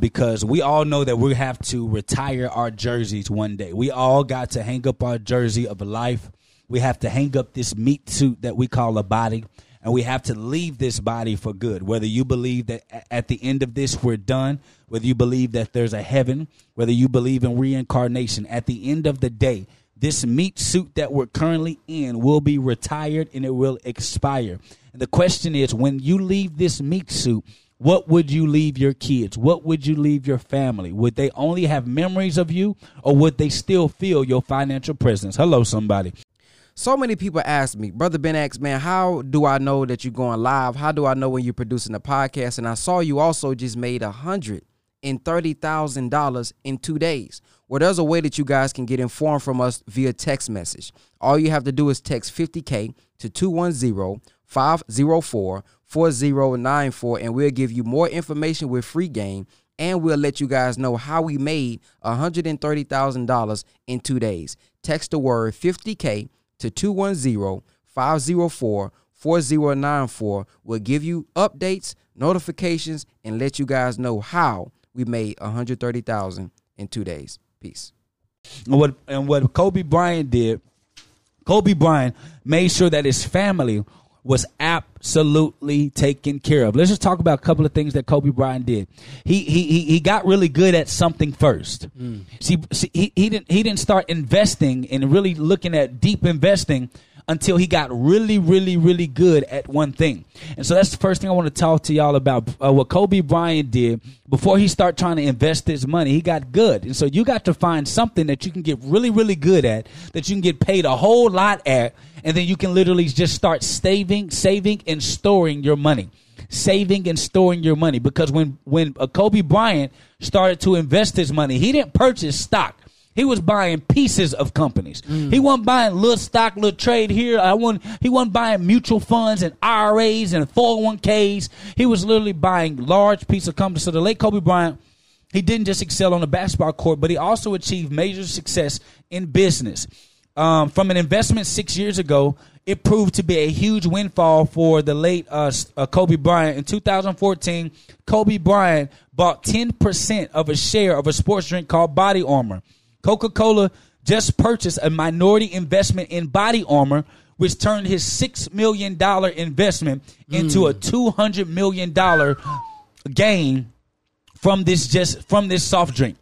because we all know that we have to retire our jerseys one day. We all got to hang up our jersey of life. We have to hang up this meat suit that we call a body, and we have to leave this body for good. Whether you believe that at the end of this we're done, whether you believe that there's a heaven, whether you believe in reincarnation, at the end of the day, this meat suit that we're currently in will be retired and it will expire. And the question is, when you leave this meat suit, what would you leave your kids? What would you leave your family? Would they only have memories of you, or would they still feel your financial presence? Hello, somebody. So many people ask me, Brother Ben X, man, how do I know that you're going live? How do I know when you're producing a podcast? And I saw you also just made $130,000 in 2 days. Well, there's a way that you guys can get informed from us via text message. All you have to do is text 50K to 210-504-4094, and we'll give you more information with free game, and we'll let you guys know how we made $130,000 in 2 days. Text the word 50K to 210-504-4094. We'll give you updates, notifications, and let you guys know how we made $130,000 in 2 days. Peace. And what Kobe Bryant did, Kobe Bryant made sure that his family was absolutely taken care of. Let's just talk about a couple of things that Kobe Bryant did. He got really good at something first. He didn't start investing and really looking at deep investing until he got really, really, really good at one thing. And so that's the first thing I want to talk to y'all about. What Kobe Bryant did before he started trying to invest his money, he got good. And so you got to find something that you can get really, really good at, that you can get paid a whole lot at, and then you can literally just start saving and storing your money. Saving and storing your money. Because when Kobe Bryant started to invest his money, he didn't purchase stock. He was buying pieces of companies. He wasn't buying little stock, little trade here. He wasn't buying mutual funds and IRAs and 401ks. He was literally buying large pieces of companies. So the late Kobe Bryant, he didn't just excel on the basketball court, but he also achieved major success in business. From an investment 6 years ago, it proved to be a huge windfall for the late Kobe Bryant. In 2014, Kobe Bryant bought 10% of a share of a sports drink called Body Armor. Coca-Cola just purchased a minority investment in Body Armor, which turned his $6 million investment into a $200 million gain from this soft drink.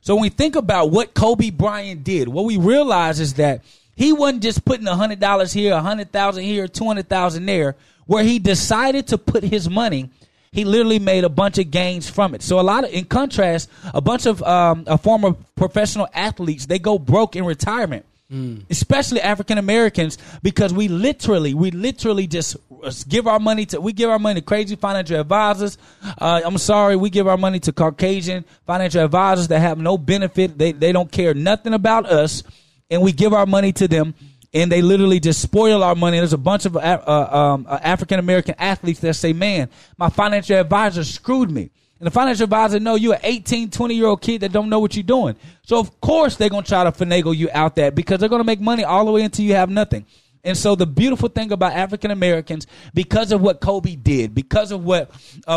So when we think about what Kobe Bryant did, what we realize is that he wasn't just putting $100 here, $100,000 here, $200,000 there. Where he decided to put his money, he literally made a bunch of gains from it. So in contrast, a bunch of former professional athletes, they go broke in retirement, especially African Americans, because we literally just give our money to, we give our money to crazy financial advisors. We give our money to Caucasian financial advisors that have no benefit. They don't care nothing about us, and we give our money to them. And they literally just spoil our money. There's a bunch of African-American athletes that say, man, my financial advisor screwed me. And the financial advisor know you're an 18, 20-year-old kid that don't know what you're doing. So, of course, they're going to try to finagle you out that because they're going to make money all the way until you have nothing. And so the beautiful thing about African Americans, because of what Kobe did, because of what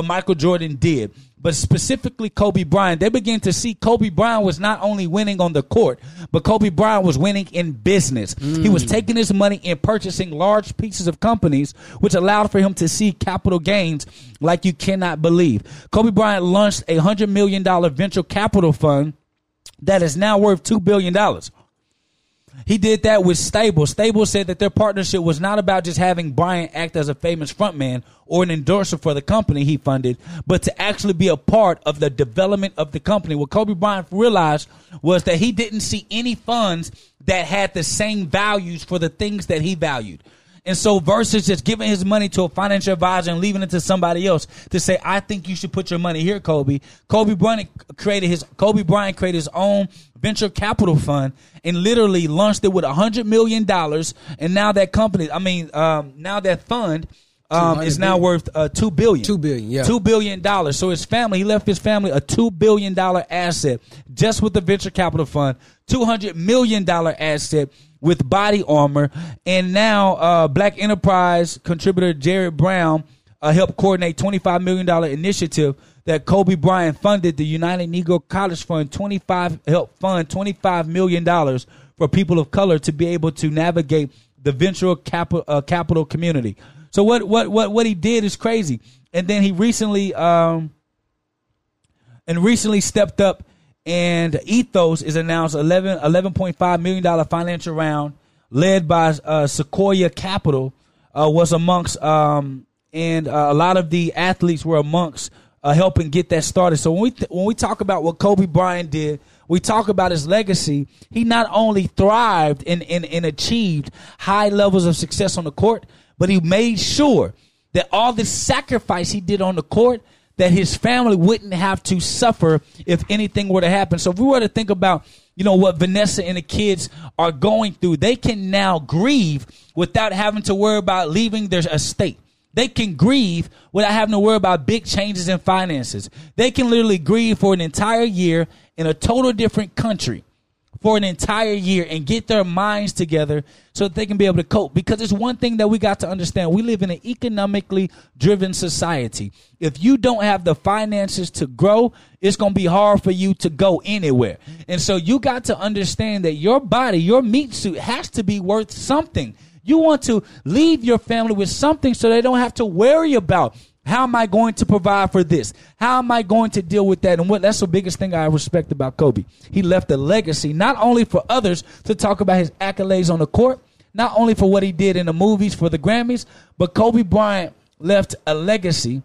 Michael Jordan did, but specifically Kobe Bryant, they began to see Kobe Bryant was not only winning on the court, but Kobe Bryant was winning in business. He was taking his money and purchasing large pieces of companies, which allowed for him to see capital gains like you cannot believe. Kobe Bryant launched a $100 million venture capital fund that is now worth $2 billion. He did that with Stable. Stable said that their partnership was not about just having Bryant act as a famous frontman or an endorser for the company he funded, but to actually be a part of the development of the company. What Kobe Bryant realized was that he didn't see any funds that had the same values for the things that he valued. And so versus just giving his money to a financial advisor and leaving it to somebody else to say, I think you should put your money here, Kobe. Kobe Bryant created his own venture capital fund and literally launched it with $100 million. And now that company, now that fund is now worth $2 billion. $2 billion. So his family, he left his family a $2 billion asset just with the venture capital fund, $200 million asset with Body Armor. And now Black Enterprise contributor Jared Brown helped coordinate $25 million initiative that Kobe Bryant funded. The United Negro College Fund helped fund $25 million for people of color to be able to navigate the venture capital community. So what he did is crazy. And then he recently stepped up. And Ethos is announced $11.5 million financial round led by Sequoia Capital was amongst a lot of the athletes were amongst helping get that started. So when we talk about what Kobe Bryant did, we talk about his legacy. He not only thrived and achieved high levels of success on the court, but he made sure that all the sacrifice he did on the court, that his family wouldn't have to suffer if anything were to happen. So if we were to think about, what Vanessa and the kids are going through, they can now grieve without having to worry about leaving their estate. They can grieve without having to worry about big changes in finances. They can literally grieve for an entire year in a total different country for an entire year and get their minds together so that they can be able to cope. Because it's one thing that we got to understand. We live in an economically driven society. If you don't have the finances to grow, it's going to be hard for you to go anywhere. And so you got to understand that your body, your meat suit has to be worth something. You want to leave your family with something so they don't have to worry about, how am I going to provide for this? How am I going to deal with that? And that's the biggest thing I respect about Kobe. He left a legacy, not only for others to talk about his accolades on the court, not only for what he did in the movies for the Grammys, but Kobe Bryant left a legacy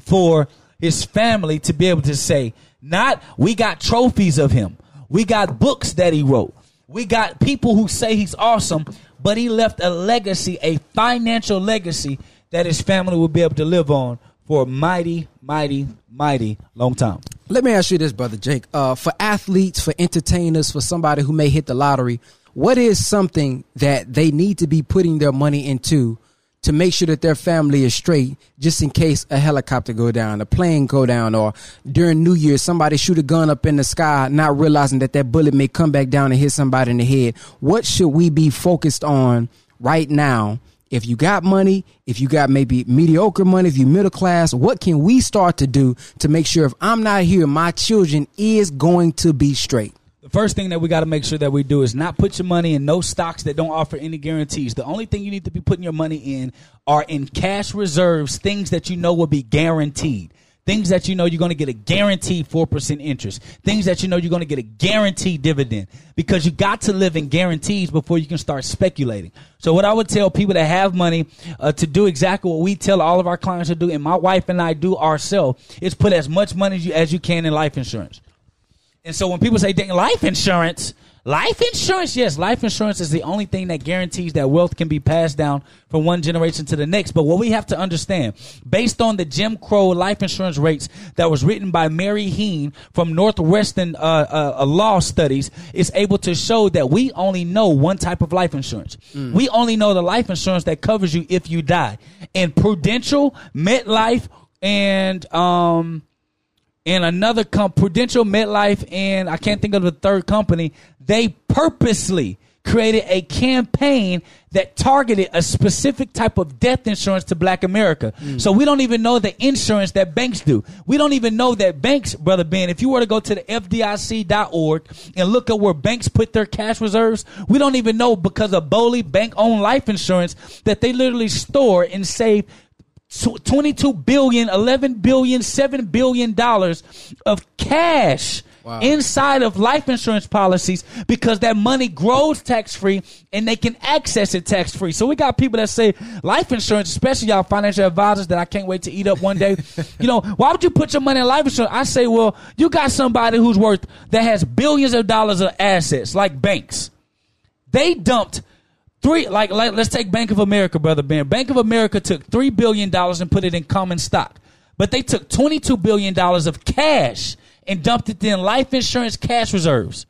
for his family to be able to say, not we got trophies of him. We got books that he wrote. We got people who say he's awesome, but he left a legacy, a financial legacy, that his family will be able to live on for a mighty, mighty, mighty long time. Let me ask you this, Brother Jake. For athletes, for entertainers, for somebody who may hit the lottery, what is something that they need to be putting their money into to make sure that their family is straight, just in case a helicopter go down, a plane go down, or during New Year's, somebody shoot a gun up in the sky, not realizing that bullet may come back down and hit somebody in the head? What should we be focused on right now? If you got money, if you got maybe mediocre money, if you middle class, what can we start to do to make sure if I'm not here, my children is going to be straight? The first thing that we got to make sure that we do is not put your money in no stocks that don't offer any guarantees. The only thing you need to be putting your money in are in cash reserves, things that you know will be guaranteed. Things that you know you're going to get a guaranteed 4% interest. Things that you know you're going to get a guaranteed dividend. Because you got to live in guarantees before you can start speculating. So what I would tell people that have money to do exactly what we tell all of our clients to do, and my wife and I do ourselves, is put as much money as you can in life insurance. And so when people say, dang, life insurance, yes, life insurance is the only thing that guarantees that wealth can be passed down from one generation to the next. But what we have to understand, based on the Jim Crow life insurance rates that was written by Mary Heen from Northwestern law studies, is able to show that we only know one type of life insurance. We only know the life insurance that covers you if you die. And Prudential, MetLife, and and another Prudential, MetLife, and I can't think of the third company, they purposely created a campaign that targeted a specific type of death insurance to Black America. So we don't even know the insurance that banks do. We don't even know that banks, Brother Ben, if you were to go to the FDIC.org and look at where banks put their cash reserves, we don't even know, because of BOLI, bank-owned life insurance, that they literally store and save $22 billion, $11 billion, $7 billion of cash. Wow. Inside of life insurance policies, because that money grows tax-free and they can access it tax-free. So we got people that say life insurance, especially y'all financial advisors that I can't wait to eat up one day. You know, why would you put your money in life insurance? I say, well, you got somebody who's worth, that has billions of dollars of assets, like banks. They dumped let's take Bank of America, Brother Ben. Bank of America took $3 billion and put it in common stock. But they took $22 billion of cash and dumped it in life insurance cash reserves.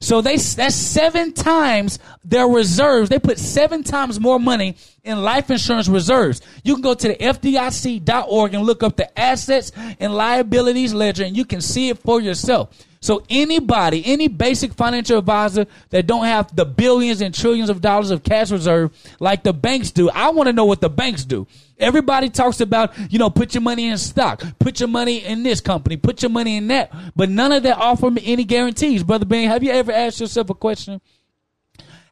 So that's 7 times their reserves. They put 7 times more money in life insurance reserves. You can go to the FDIC.org and look up the assets and liabilities ledger, and you can see it for yourself. So anybody, any basic financial advisor that don't have the billions and trillions of dollars of cash reserve like the banks do, I want to know what the banks do. Everybody talks about, you know, put your money in stock, put your money in this company, put your money in that, but none of that offer me any guarantees. Brother Ben, have you ever asked yourself a question?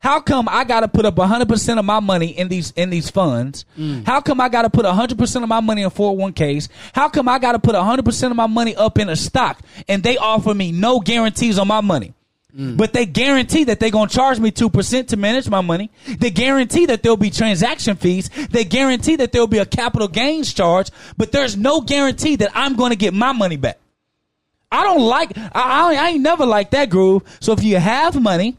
How come I got to put up 100% of my money in these funds? How come I got to put 100% of my money in 401ks? How come I got to put 100% of my money up in a stock and they offer me no guarantees on my money? But they guarantee that they're going to charge me 2% to manage my money. They guarantee that there'll be transaction fees. They guarantee that there'll be a capital gains charge. But there's no guarantee that I'm going to get my money back. I ain't never liked that groove. So if you have money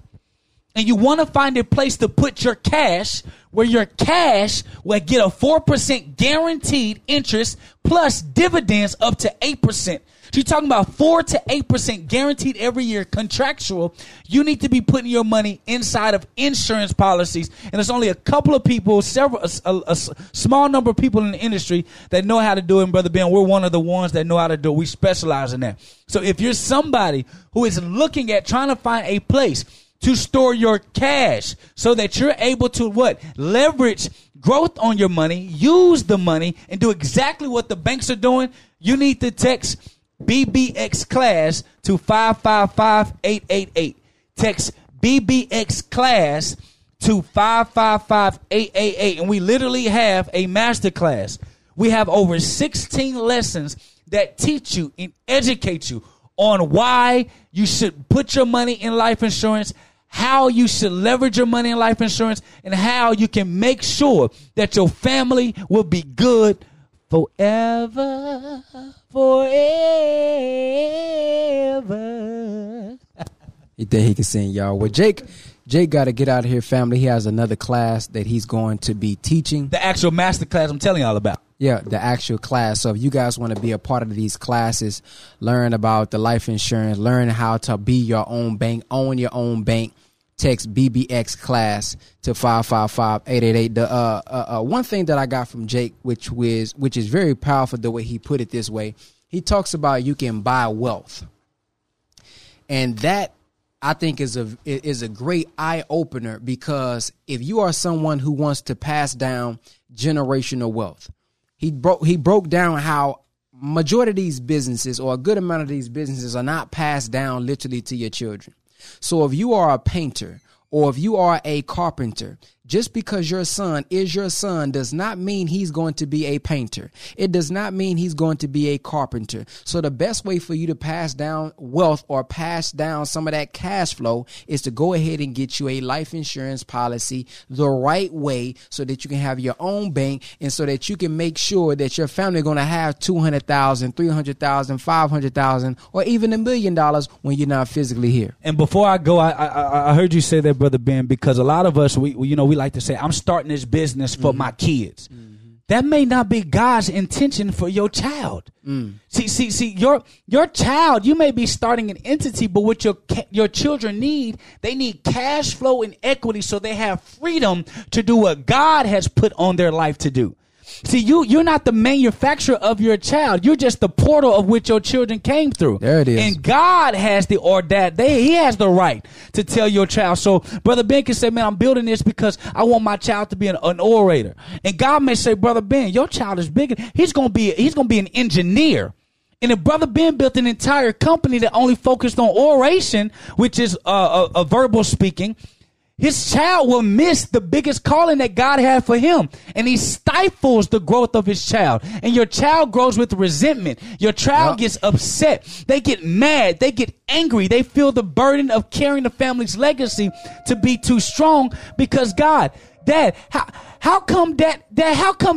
and you want to find a place to put your cash where your cash will get a 4% guaranteed interest plus dividends up to 8%. So you're talking about 4 to 8% guaranteed every year, contractual. You need to be putting your money inside of insurance policies. And there's only a couple of people, a small number of people in the industry that know how to do it. And Brother Ben, we're one of the ones that know how to do it. We specialize in that. So if you're somebody who is looking at trying to find a place to store your cash so that you're able to what? Leverage growth on your money, use the money, and do exactly what the banks are doing, you need to text BBX Class to 555-888. Text BBX Class to 555-888. And we literally have a masterclass. We have over 16 lessons that teach you and educate you on why you should put your money in life insurance, how you should leverage your money in life insurance, and how you can make sure that your family will be good forever. You think he can sing, y'all? Well, Jake got to get out of here, family. He has another class that he's going to be teaching. The actual master class I'm telling y'all about. Yeah, the actual class. So if you guys want to be a part of these classes, learn about the life insurance, learn how to be your own bank, own your own bank, text BBX Class to 555-888. The one thing that I got from Jake, which is very powerful, the way he put it this way, he talks about you can buy wealth, and that I think is a great eye opener, because if you are someone who wants to pass down generational wealth, he broke down how majority of these businesses, or a good amount of these businesses, are not passed down literally to your children. So if you are a painter, or if you are a carpenter, just because your son is your son does not mean he's going to be a painter. It does not mean he's going to be a carpenter. So the best way for you to pass down wealth or pass down some of that cash flow is to go ahead and get you a life insurance policy the right way, so that you can have your own bank, and so that you can make sure that your family is going to have $200,000, $300,000, $500,000, or even $1 million when you're not physically here. And before I go, I heard you say that, Brother Ben, because a lot of us, we like to say, I'm starting this business for my kids. That may not be God's intention for your child. See, your child, you may be starting an entity, but what your children need, they need cash flow and equity so they have freedom to do what God has put on their life to do. See, you're not the manufacturer of your child. You're just the portal of which your children came through. There it is. And God has the He has the right to tell your child. So Brother Ben can say, man, I'm building this because I want my child to be an orator. And God may say, Brother Ben, your child is bigger. He's gonna be an engineer. And if Brother Ben built an entire company that only focused on oration, which is a verbal speaking, his child will miss the biggest calling that God had for him. And he stifles the growth of his child. And your child grows with resentment. Your child gets upset. They get mad. They get angry. They feel the burden of carrying the family's legacy to be too strong because God, Dad, how come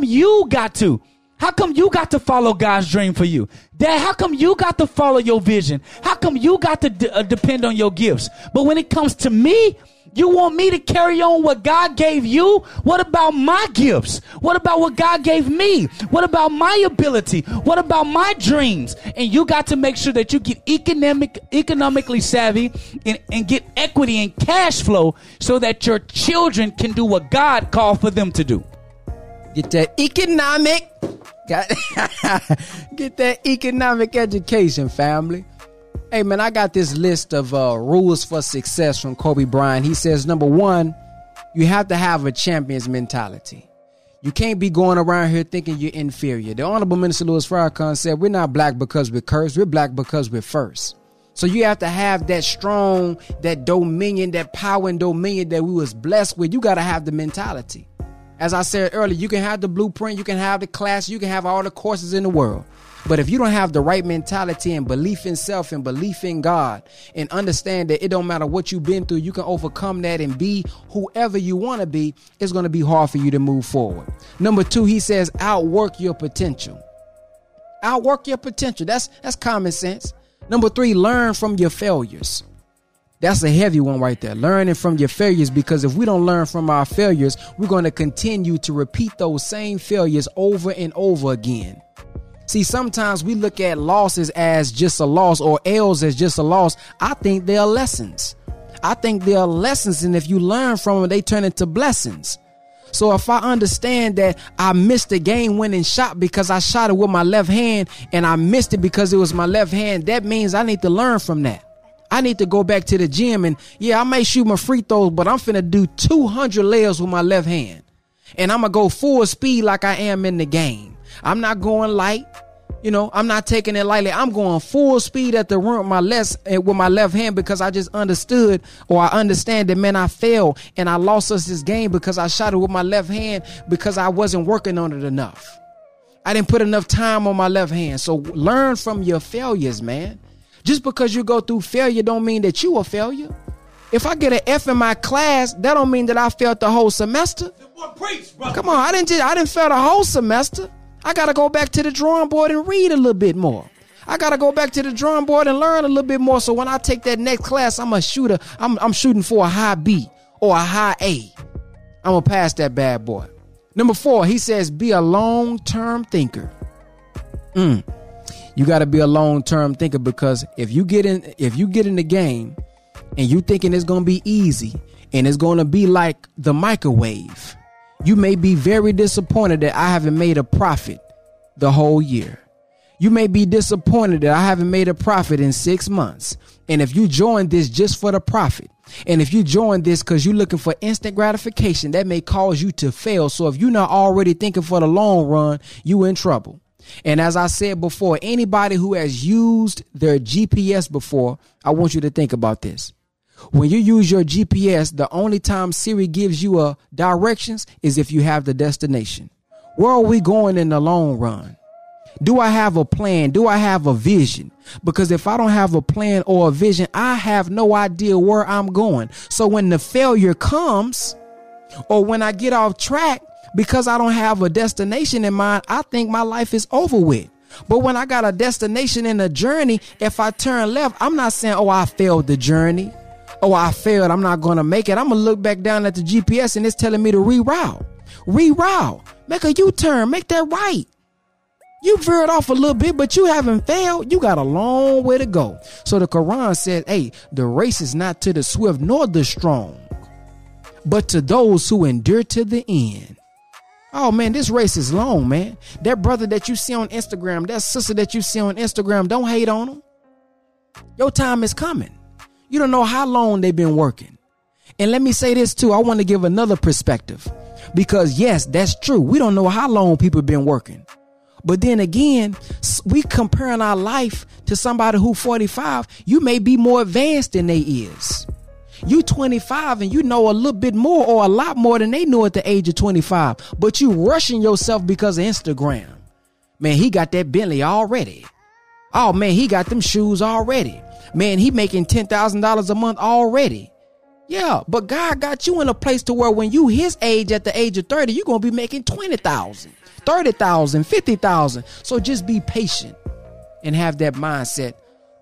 you got to follow God's dream for you? Dad, how come you got to follow your vision? How come you got to depend on your gifts? But when it comes to me, you want me to carry on what God gave you? What about my gifts? What about what God gave me? What about my ability? What about my dreams? And you got to make sure that you get economically savvy and get equity and cash flow so that your children can do what God called for them to do. Get that economic. Get that economic education, family. Hey, man, I got this list of rules for success from Kobe Bryant. He says, number one, you have to have a champion's mentality. You can't be going around here thinking you're inferior. The Honorable Minister Louis Farrakhan said, we're not black because we're cursed. We're black because we're first. So you have to have that strong, that dominion, that power and dominion that we was blessed with. You got to have the mentality. As I said earlier, you can have the blueprint. You can have the class. You can have all the courses in the world. But if you don't have the right mentality and belief in self and belief in God and understand that it don't matter what you've been through, you can overcome that and be whoever you want to be, it's going to be hard for you to move forward. Number two, he says, outwork your potential. Outwork your potential. That's common sense. Number three, learn from your failures. That's a heavy one right there. Learning from your failures, because if we don't learn from our failures, we're going to continue to repeat those same failures over and over again. See, sometimes we look at losses as just a loss or L's as just a loss. I think they are lessons. I think they are lessons. And if you learn from them, they turn into blessings. So if I understand that I missed a game winning shot because I shot it with my left hand and I missed it because it was my left hand, that means I need to learn from that. I need to go back to the gym and I may shoot my free throws, but I'm finna do 200 layers with my left hand. And I'm going to go full speed like I am in the game. I'm not going light. I'm not taking it lightly. I'm going full speed at the rim with my left hand because I just understand that, man, I failed and I lost us this game because I shot it with my left hand because I wasn't working on it enough. I didn't put enough time on my left hand. So learn from your failures, man. Just because you go through failure don't mean that you a failure. If I get an F in my class, that don't mean that I failed the whole semester. Come on, I didn't fail the whole semester. I got to go back to the drawing board and read a little bit more. I got to go back to the drawing board and learn a little bit more. So when I take that next class, I'm a shooter. I'm shooting for a high B or a high A. I'm going to pass that bad boy. Number four, he says, be a long-term thinker. You got to be a long-term thinker, because if you get in the game and you thinking it's going to be easy and it's going to be like the microwave, you may be very disappointed that I haven't made a profit the whole year. You may be disappointed that I haven't made a profit in 6 months. And if you join this just for the profit, and if you join this because you're looking for instant gratification, that may cause you to fail. So if you're not already thinking for the long run, you're in trouble. And as I said before, anybody who has used their GPS before, I want you to think about this. When you use your GPS, the only time Siri gives you directions is if you have the destination. Where are we going in the long run? Do I have a plan? Do I have a vision? Because if I don't have a plan or a vision, I have no idea where I'm going. So when the failure comes, or when I get off track because I don't have a destination in mind, I think my life is over with. But when I got a destination and a journey, if I turn left, I'm not saying, oh, I failed the journey. Oh, I failed. I'm not going to make it. I'm going to look back down at the GPS and it's telling me to reroute. Reroute. Make a U-turn. Make that right. You veered off a little bit, but you haven't failed. You got a long way to go. So the Quran says, hey, the race is not to the swift nor the strong, but to those who endure to the end. Oh man, this race is long, man. That brother that you see on Instagram, that sister that you see on Instagram, don't hate on them. Your time is coming. You don't know how long they've been working. And let me say this too, I want to give another perspective, because yes, that's true, we don't know how long people have been working. But then again, we comparing our life to somebody who 45. You may be more advanced than they is. You 25 and you know a little bit more or a lot more than they knew at the age of 25. But you rushing yourself because of Instagram. Man, he got that Bentley already. Oh man, he got them shoes already. Man, he making $10,000 a month already. Yeah, but God got you in a place to where when you his age at the age of 30, you're going to be making $20,000, $30,000, $50,000. So just be patient and have that mindset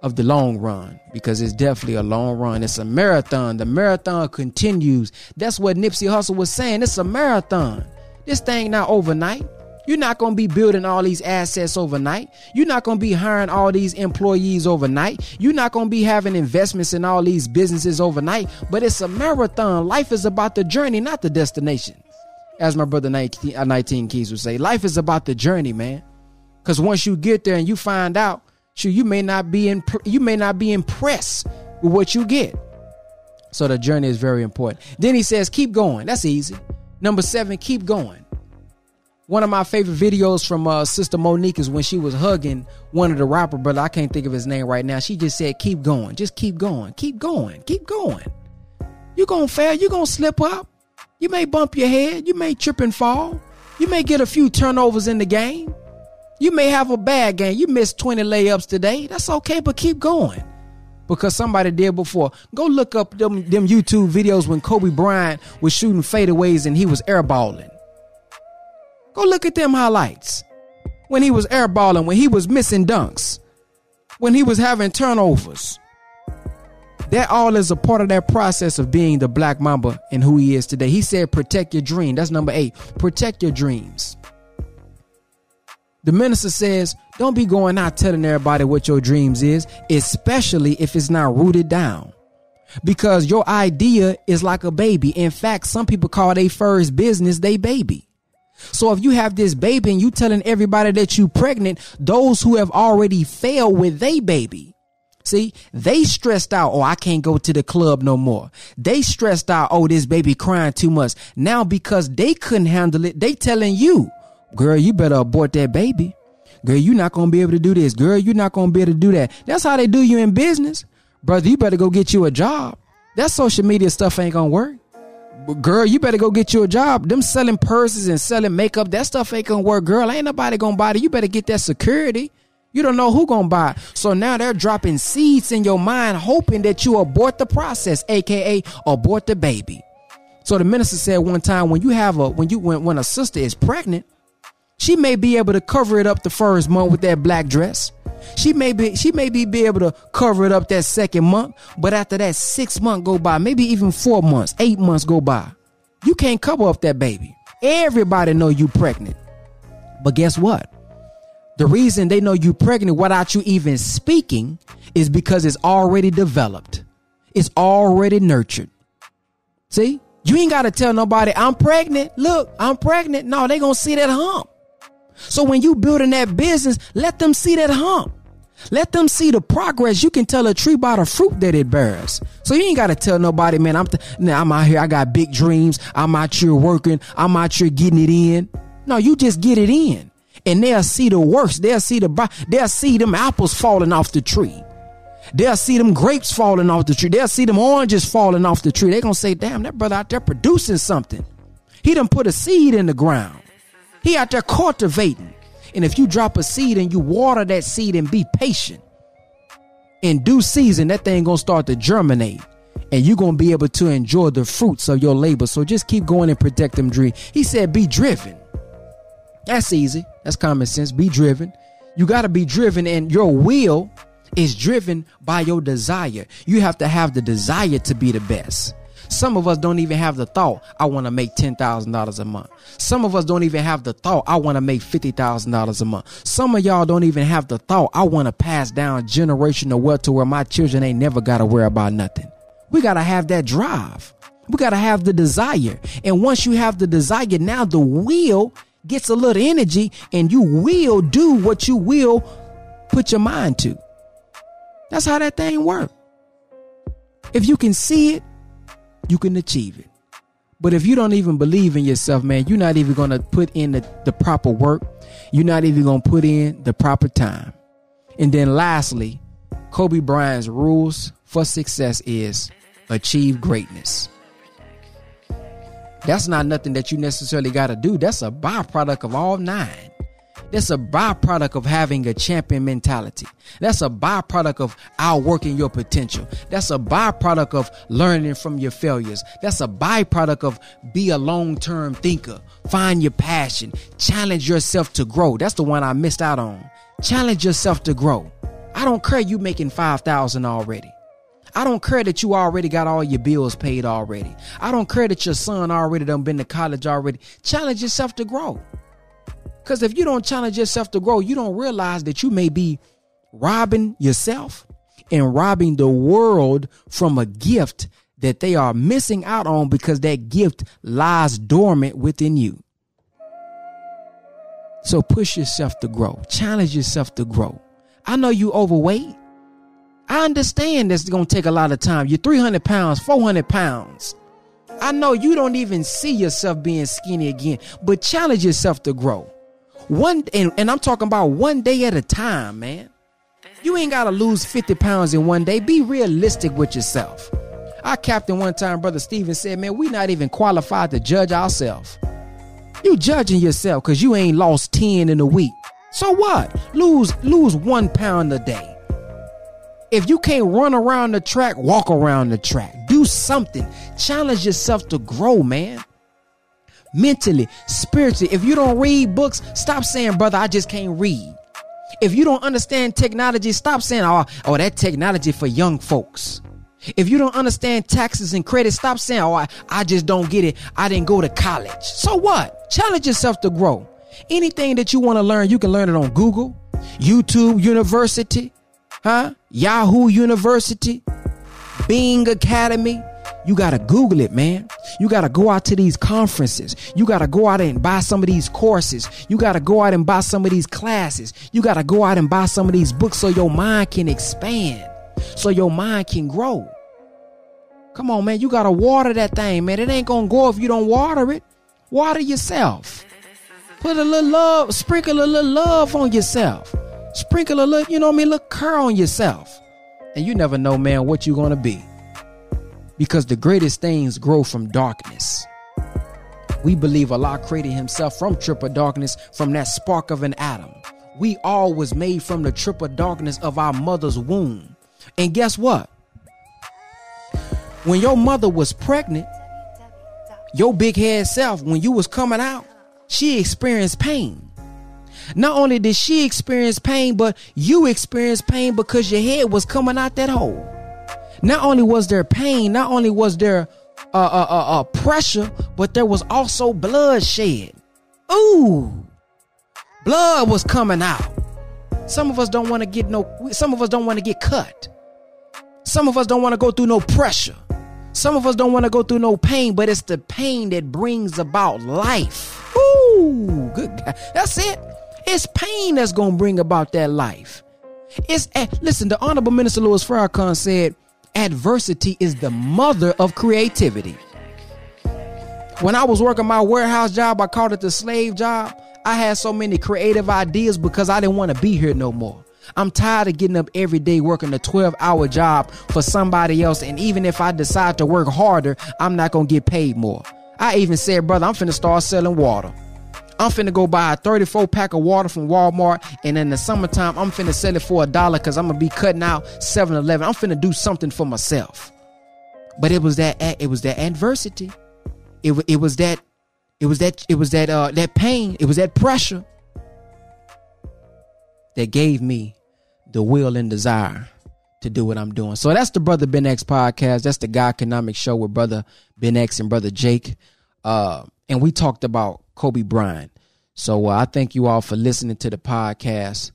of the long run, because it's definitely a long run. It's a marathon. The marathon continues. That's what Nipsey Hussle was saying. It's a marathon. This thing not overnight. You're not going to be building all these assets overnight. You're not going to be hiring all these employees overnight. You're not going to be having investments in all these businesses overnight. But it's a marathon. Life is about the journey, not the destination. As my brother 19 Keys would say, life is about the journey, man. Because once you get there and you find out, sure, you may not be impressed with what you get. So the journey is very important. Then he says, keep going. That's easy. Number 7, keep going. One of my favorite videos from Sister Monique is when she was hugging one of the rapper brother. I can't think of his name right now. She just said, keep going. Just keep going. Keep going. Keep going. You're going to fail. You're going to slip up. You may bump your head. You may trip and fall. You may get a few turnovers in the game. You may have a bad game. You missed 20 layups today. That's okay, but keep going. Because somebody did before. Go look up them YouTube videos when Kobe Bryant was shooting fadeaways and he was airballing. Go look at them highlights. When he was airballing, when he was missing dunks, when he was having turnovers. That all is a part of that process of being the Black Mamba and who he is today. He said, protect your dream. That's number 8. Protect your dreams. The minister says, don't be going out telling everybody what your dreams is, especially if it's not rooted down. Because your idea is like a baby. In fact, some people call their first business they baby. So if you have this baby and you telling everybody that you pregnant, those who have already failed with they baby. See, they stressed out. Oh, I can't go to the club no more. They stressed out. Oh, this baby crying too much. Now, because they couldn't handle it, they telling you, girl, you better abort that baby. Girl, you're not going to be able to do this. Girl, you're not going to be able to do that. That's how they do you in business. Brother, you better go get you a job. That social media stuff ain't going to work. Girl, you better go get you a job. Them selling purses and selling makeup, that stuff ain't going to work. Girl, ain't nobody going to buy it. You better get that security. You don't know who going to buy it. So now they're dropping seeds in your mind, hoping that you abort the process, a.k.a. abort the baby. So the minister said one time, when a sister is pregnant, she may be able to cover it up the first month with that black dress. She may be able to cover it up that second month. But after that 6 months go by, maybe even 4 months, 8 months go by, you can't cover up that baby. Everybody know you pregnant. But guess what? The reason they know you pregnant without you even speaking is because it's already developed. It's already nurtured. See, you ain't got to tell nobody I'm pregnant. Look, I'm pregnant. No, they going to see that hump. So when you building that business, let them see that hump. Let them see the progress. You can tell a tree by the fruit that it bears. So you ain't got to tell nobody, man, I'm out here. I got big dreams. I'm out here working. I'm out here getting it in. No, you just get it in and they'll see the works. They'll see them apples falling off the tree. They'll see them grapes falling off the tree. They'll see them oranges falling off the tree. They're going to say, damn, that brother out there producing something. He done put a seed in the ground. He out there cultivating. And if you drop a seed and you water that seed and be patient, in due season, that thing going to start to germinate. And you're going to be able to enjoy the fruits of your labor. So just keep going and protect them dream. He said, be driven. That's easy. That's common sense. Be driven. You got to be driven, and your will is driven by your desire. You have to have the desire to be the best. Some of us don't even have the thought, I want to make $10,000 a month. Some of us don't even have the thought, I want to make $50,000 a month. Some of y'all don't even have the thought, I want to pass down generational wealth to where my children ain't never got to worry about nothing. We got to have that drive. We got to have the desire. And once you have the desire, now the will gets a little energy and you will do what you will put your mind to. That's how that thing works. If you can see it, you can achieve it. But if you don't even believe in yourself, man, you're not even going to put in the proper work. You're not even going to put in the proper time. And then lastly, Kobe Bryant's rules for success is achieve greatness. That's not nothing that you necessarily got to do. That's a byproduct of all nine. That's a byproduct of having a champion mentality. That's a byproduct of outworking your potential. That's a byproduct of learning from your failures. That's a byproduct of be a long-term thinker. Find your passion. Challenge yourself to grow. That's the one I missed out on. Challenge yourself to grow. I don't care you making $5,000 already. I don't care that you already got all your bills paid already. I don't care that your son already done been to college already. Challenge yourself to grow. Because if you don't challenge yourself to grow, you don't realize that you may be robbing yourself and robbing the world from a gift that they are missing out on because that gift lies dormant within you. So push yourself to grow. Challenge yourself to grow. I know you overweight. I understand that's going to take a lot of time. You're 300 pounds, 400 pounds. I know you don't even see yourself being skinny again, but challenge yourself to grow. And I'm talking about one day at a time, man. You ain't got to lose 50 pounds in one day. Be realistic with yourself. Our captain one time, Brother Steven, said, man, we not even qualified to judge ourselves. You judging yourself because you ain't lost 10 in a week. So what? Lose 1 pound a day. If you can't run around the track, walk around the track. Do something. Challenge yourself to grow, man. Mentally, spiritually. If you don't read books, stop saying, brother, I just can't read. If you don't understand technology, stop saying, oh, that technology for young folks. If you don't understand taxes and credit, stop saying, oh, I just don't get it. I didn't go to college. So what? Challenge yourself to grow. Anything that you want to learn, you can learn it on Google, YouTube, University. Yahoo University, Bing Academy. You got to Google it, man. You got to go out to these conferences. You got to go out and buy some of these courses. You got to go out and buy some of these classes. You got to go out and buy some of these books so your mind can expand, so your mind can grow. Come on, man. You got to water that thing, man. It ain't going to go if you don't water it. Water yourself. Put a little love, sprinkle a little love on yourself. Sprinkle a little, little curl on yourself. And you never know, man, what you're going to be. Because the greatest things grow from darkness. We believe Allah created himself from triple darkness, from that spark of an atom. We all was made from the triple darkness of our mother's womb. And guess what? When your mother was pregnant, your big head self, when you was coming out, she experienced pain. Not only did she experience pain, but you experienced pain because your head was coming out that hole. Not only was there pain, not only was there pressure, but there was also bloodshed. Ooh, blood was coming out. Some of us don't want to get some of us don't want to get cut. Some of us don't want to go through no pressure. Some of us don't want to go through no pain, but it's the pain that brings about life. Ooh, good God. That's it. It's pain that's going to bring about that life. Listen, the Honorable Minister Louis Farrakhan said, adversity is the mother of creativity. When I was working my warehouse job, I called it the slave job. I had so many creative ideas because I didn't want to be here no more. I'm tired of getting up every day working a 12-hour job for somebody else. And even if I decide to work harder, I'm not going to get paid more. I even said, brother, I'm finna start selling water. I'm finna go buy a 34 pack of water from Walmart, and in the summertime, I'm finna sell it for $1 because I'm gonna be cutting out 7-Eleven. I'm finna do something for myself. But it was that adversity. It was that pain. It was that pressure that gave me the will and desire to do what I'm doing. So that's the Brother Ben X podcast. That's the Godconomics show with Brother Ben X and Brother Jake. And we talked about Kobe Bryant. So I thank you all for listening to the podcast.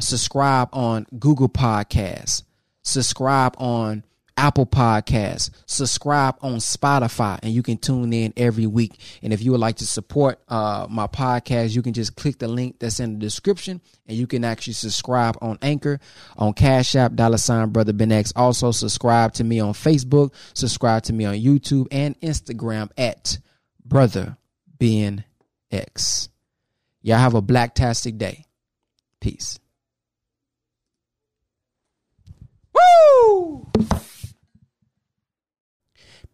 Subscribe on Google Podcasts. Subscribe on Apple Podcasts. Subscribe on Spotify, and you can tune in every week. And if you would like to support my podcast, you can just click the link that's in the description, and you can actually subscribe on Anchor, on Cash App, $ Brother Ben X. Also, subscribe to me on Facebook, subscribe to me on YouTube and Instagram at Brother Ben X. Y'all have a blacktastic day. Peace. Woo!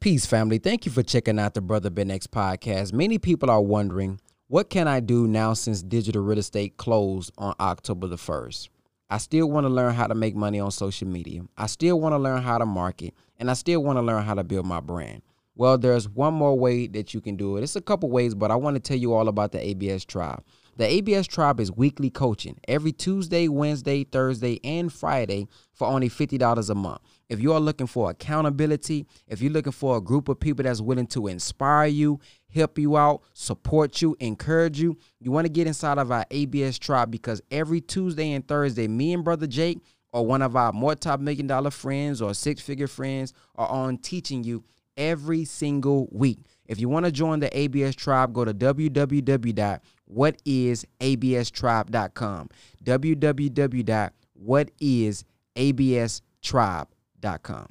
Peace, family. Thank you for checking out the Brother Ben X podcast. Many people are wondering, what can I do now since digital real estate closed on October the 1st? I still want to learn how to make money on social media. I still want to learn how to market, and I still want to learn how to build my brand. Well, there's one more way that you can do it. It's a couple ways, but I want to tell you all about the ABS Tribe. The ABS Tribe is weekly coaching every Tuesday, Wednesday, Thursday, and Friday for only $50 a month. If you are looking for accountability, if you're looking for a group of people that's willing to inspire you, help you out, support you, encourage you, you want to get inside of our ABS Tribe, because every Tuesday and Thursday, me and Brother Jake or one of our more top $1 million friends or six-figure friends are on teaching you every single week. If you want to join the ABS Tribe, go to www.whatisaBStribe.com. www.whatisaBStribe.com.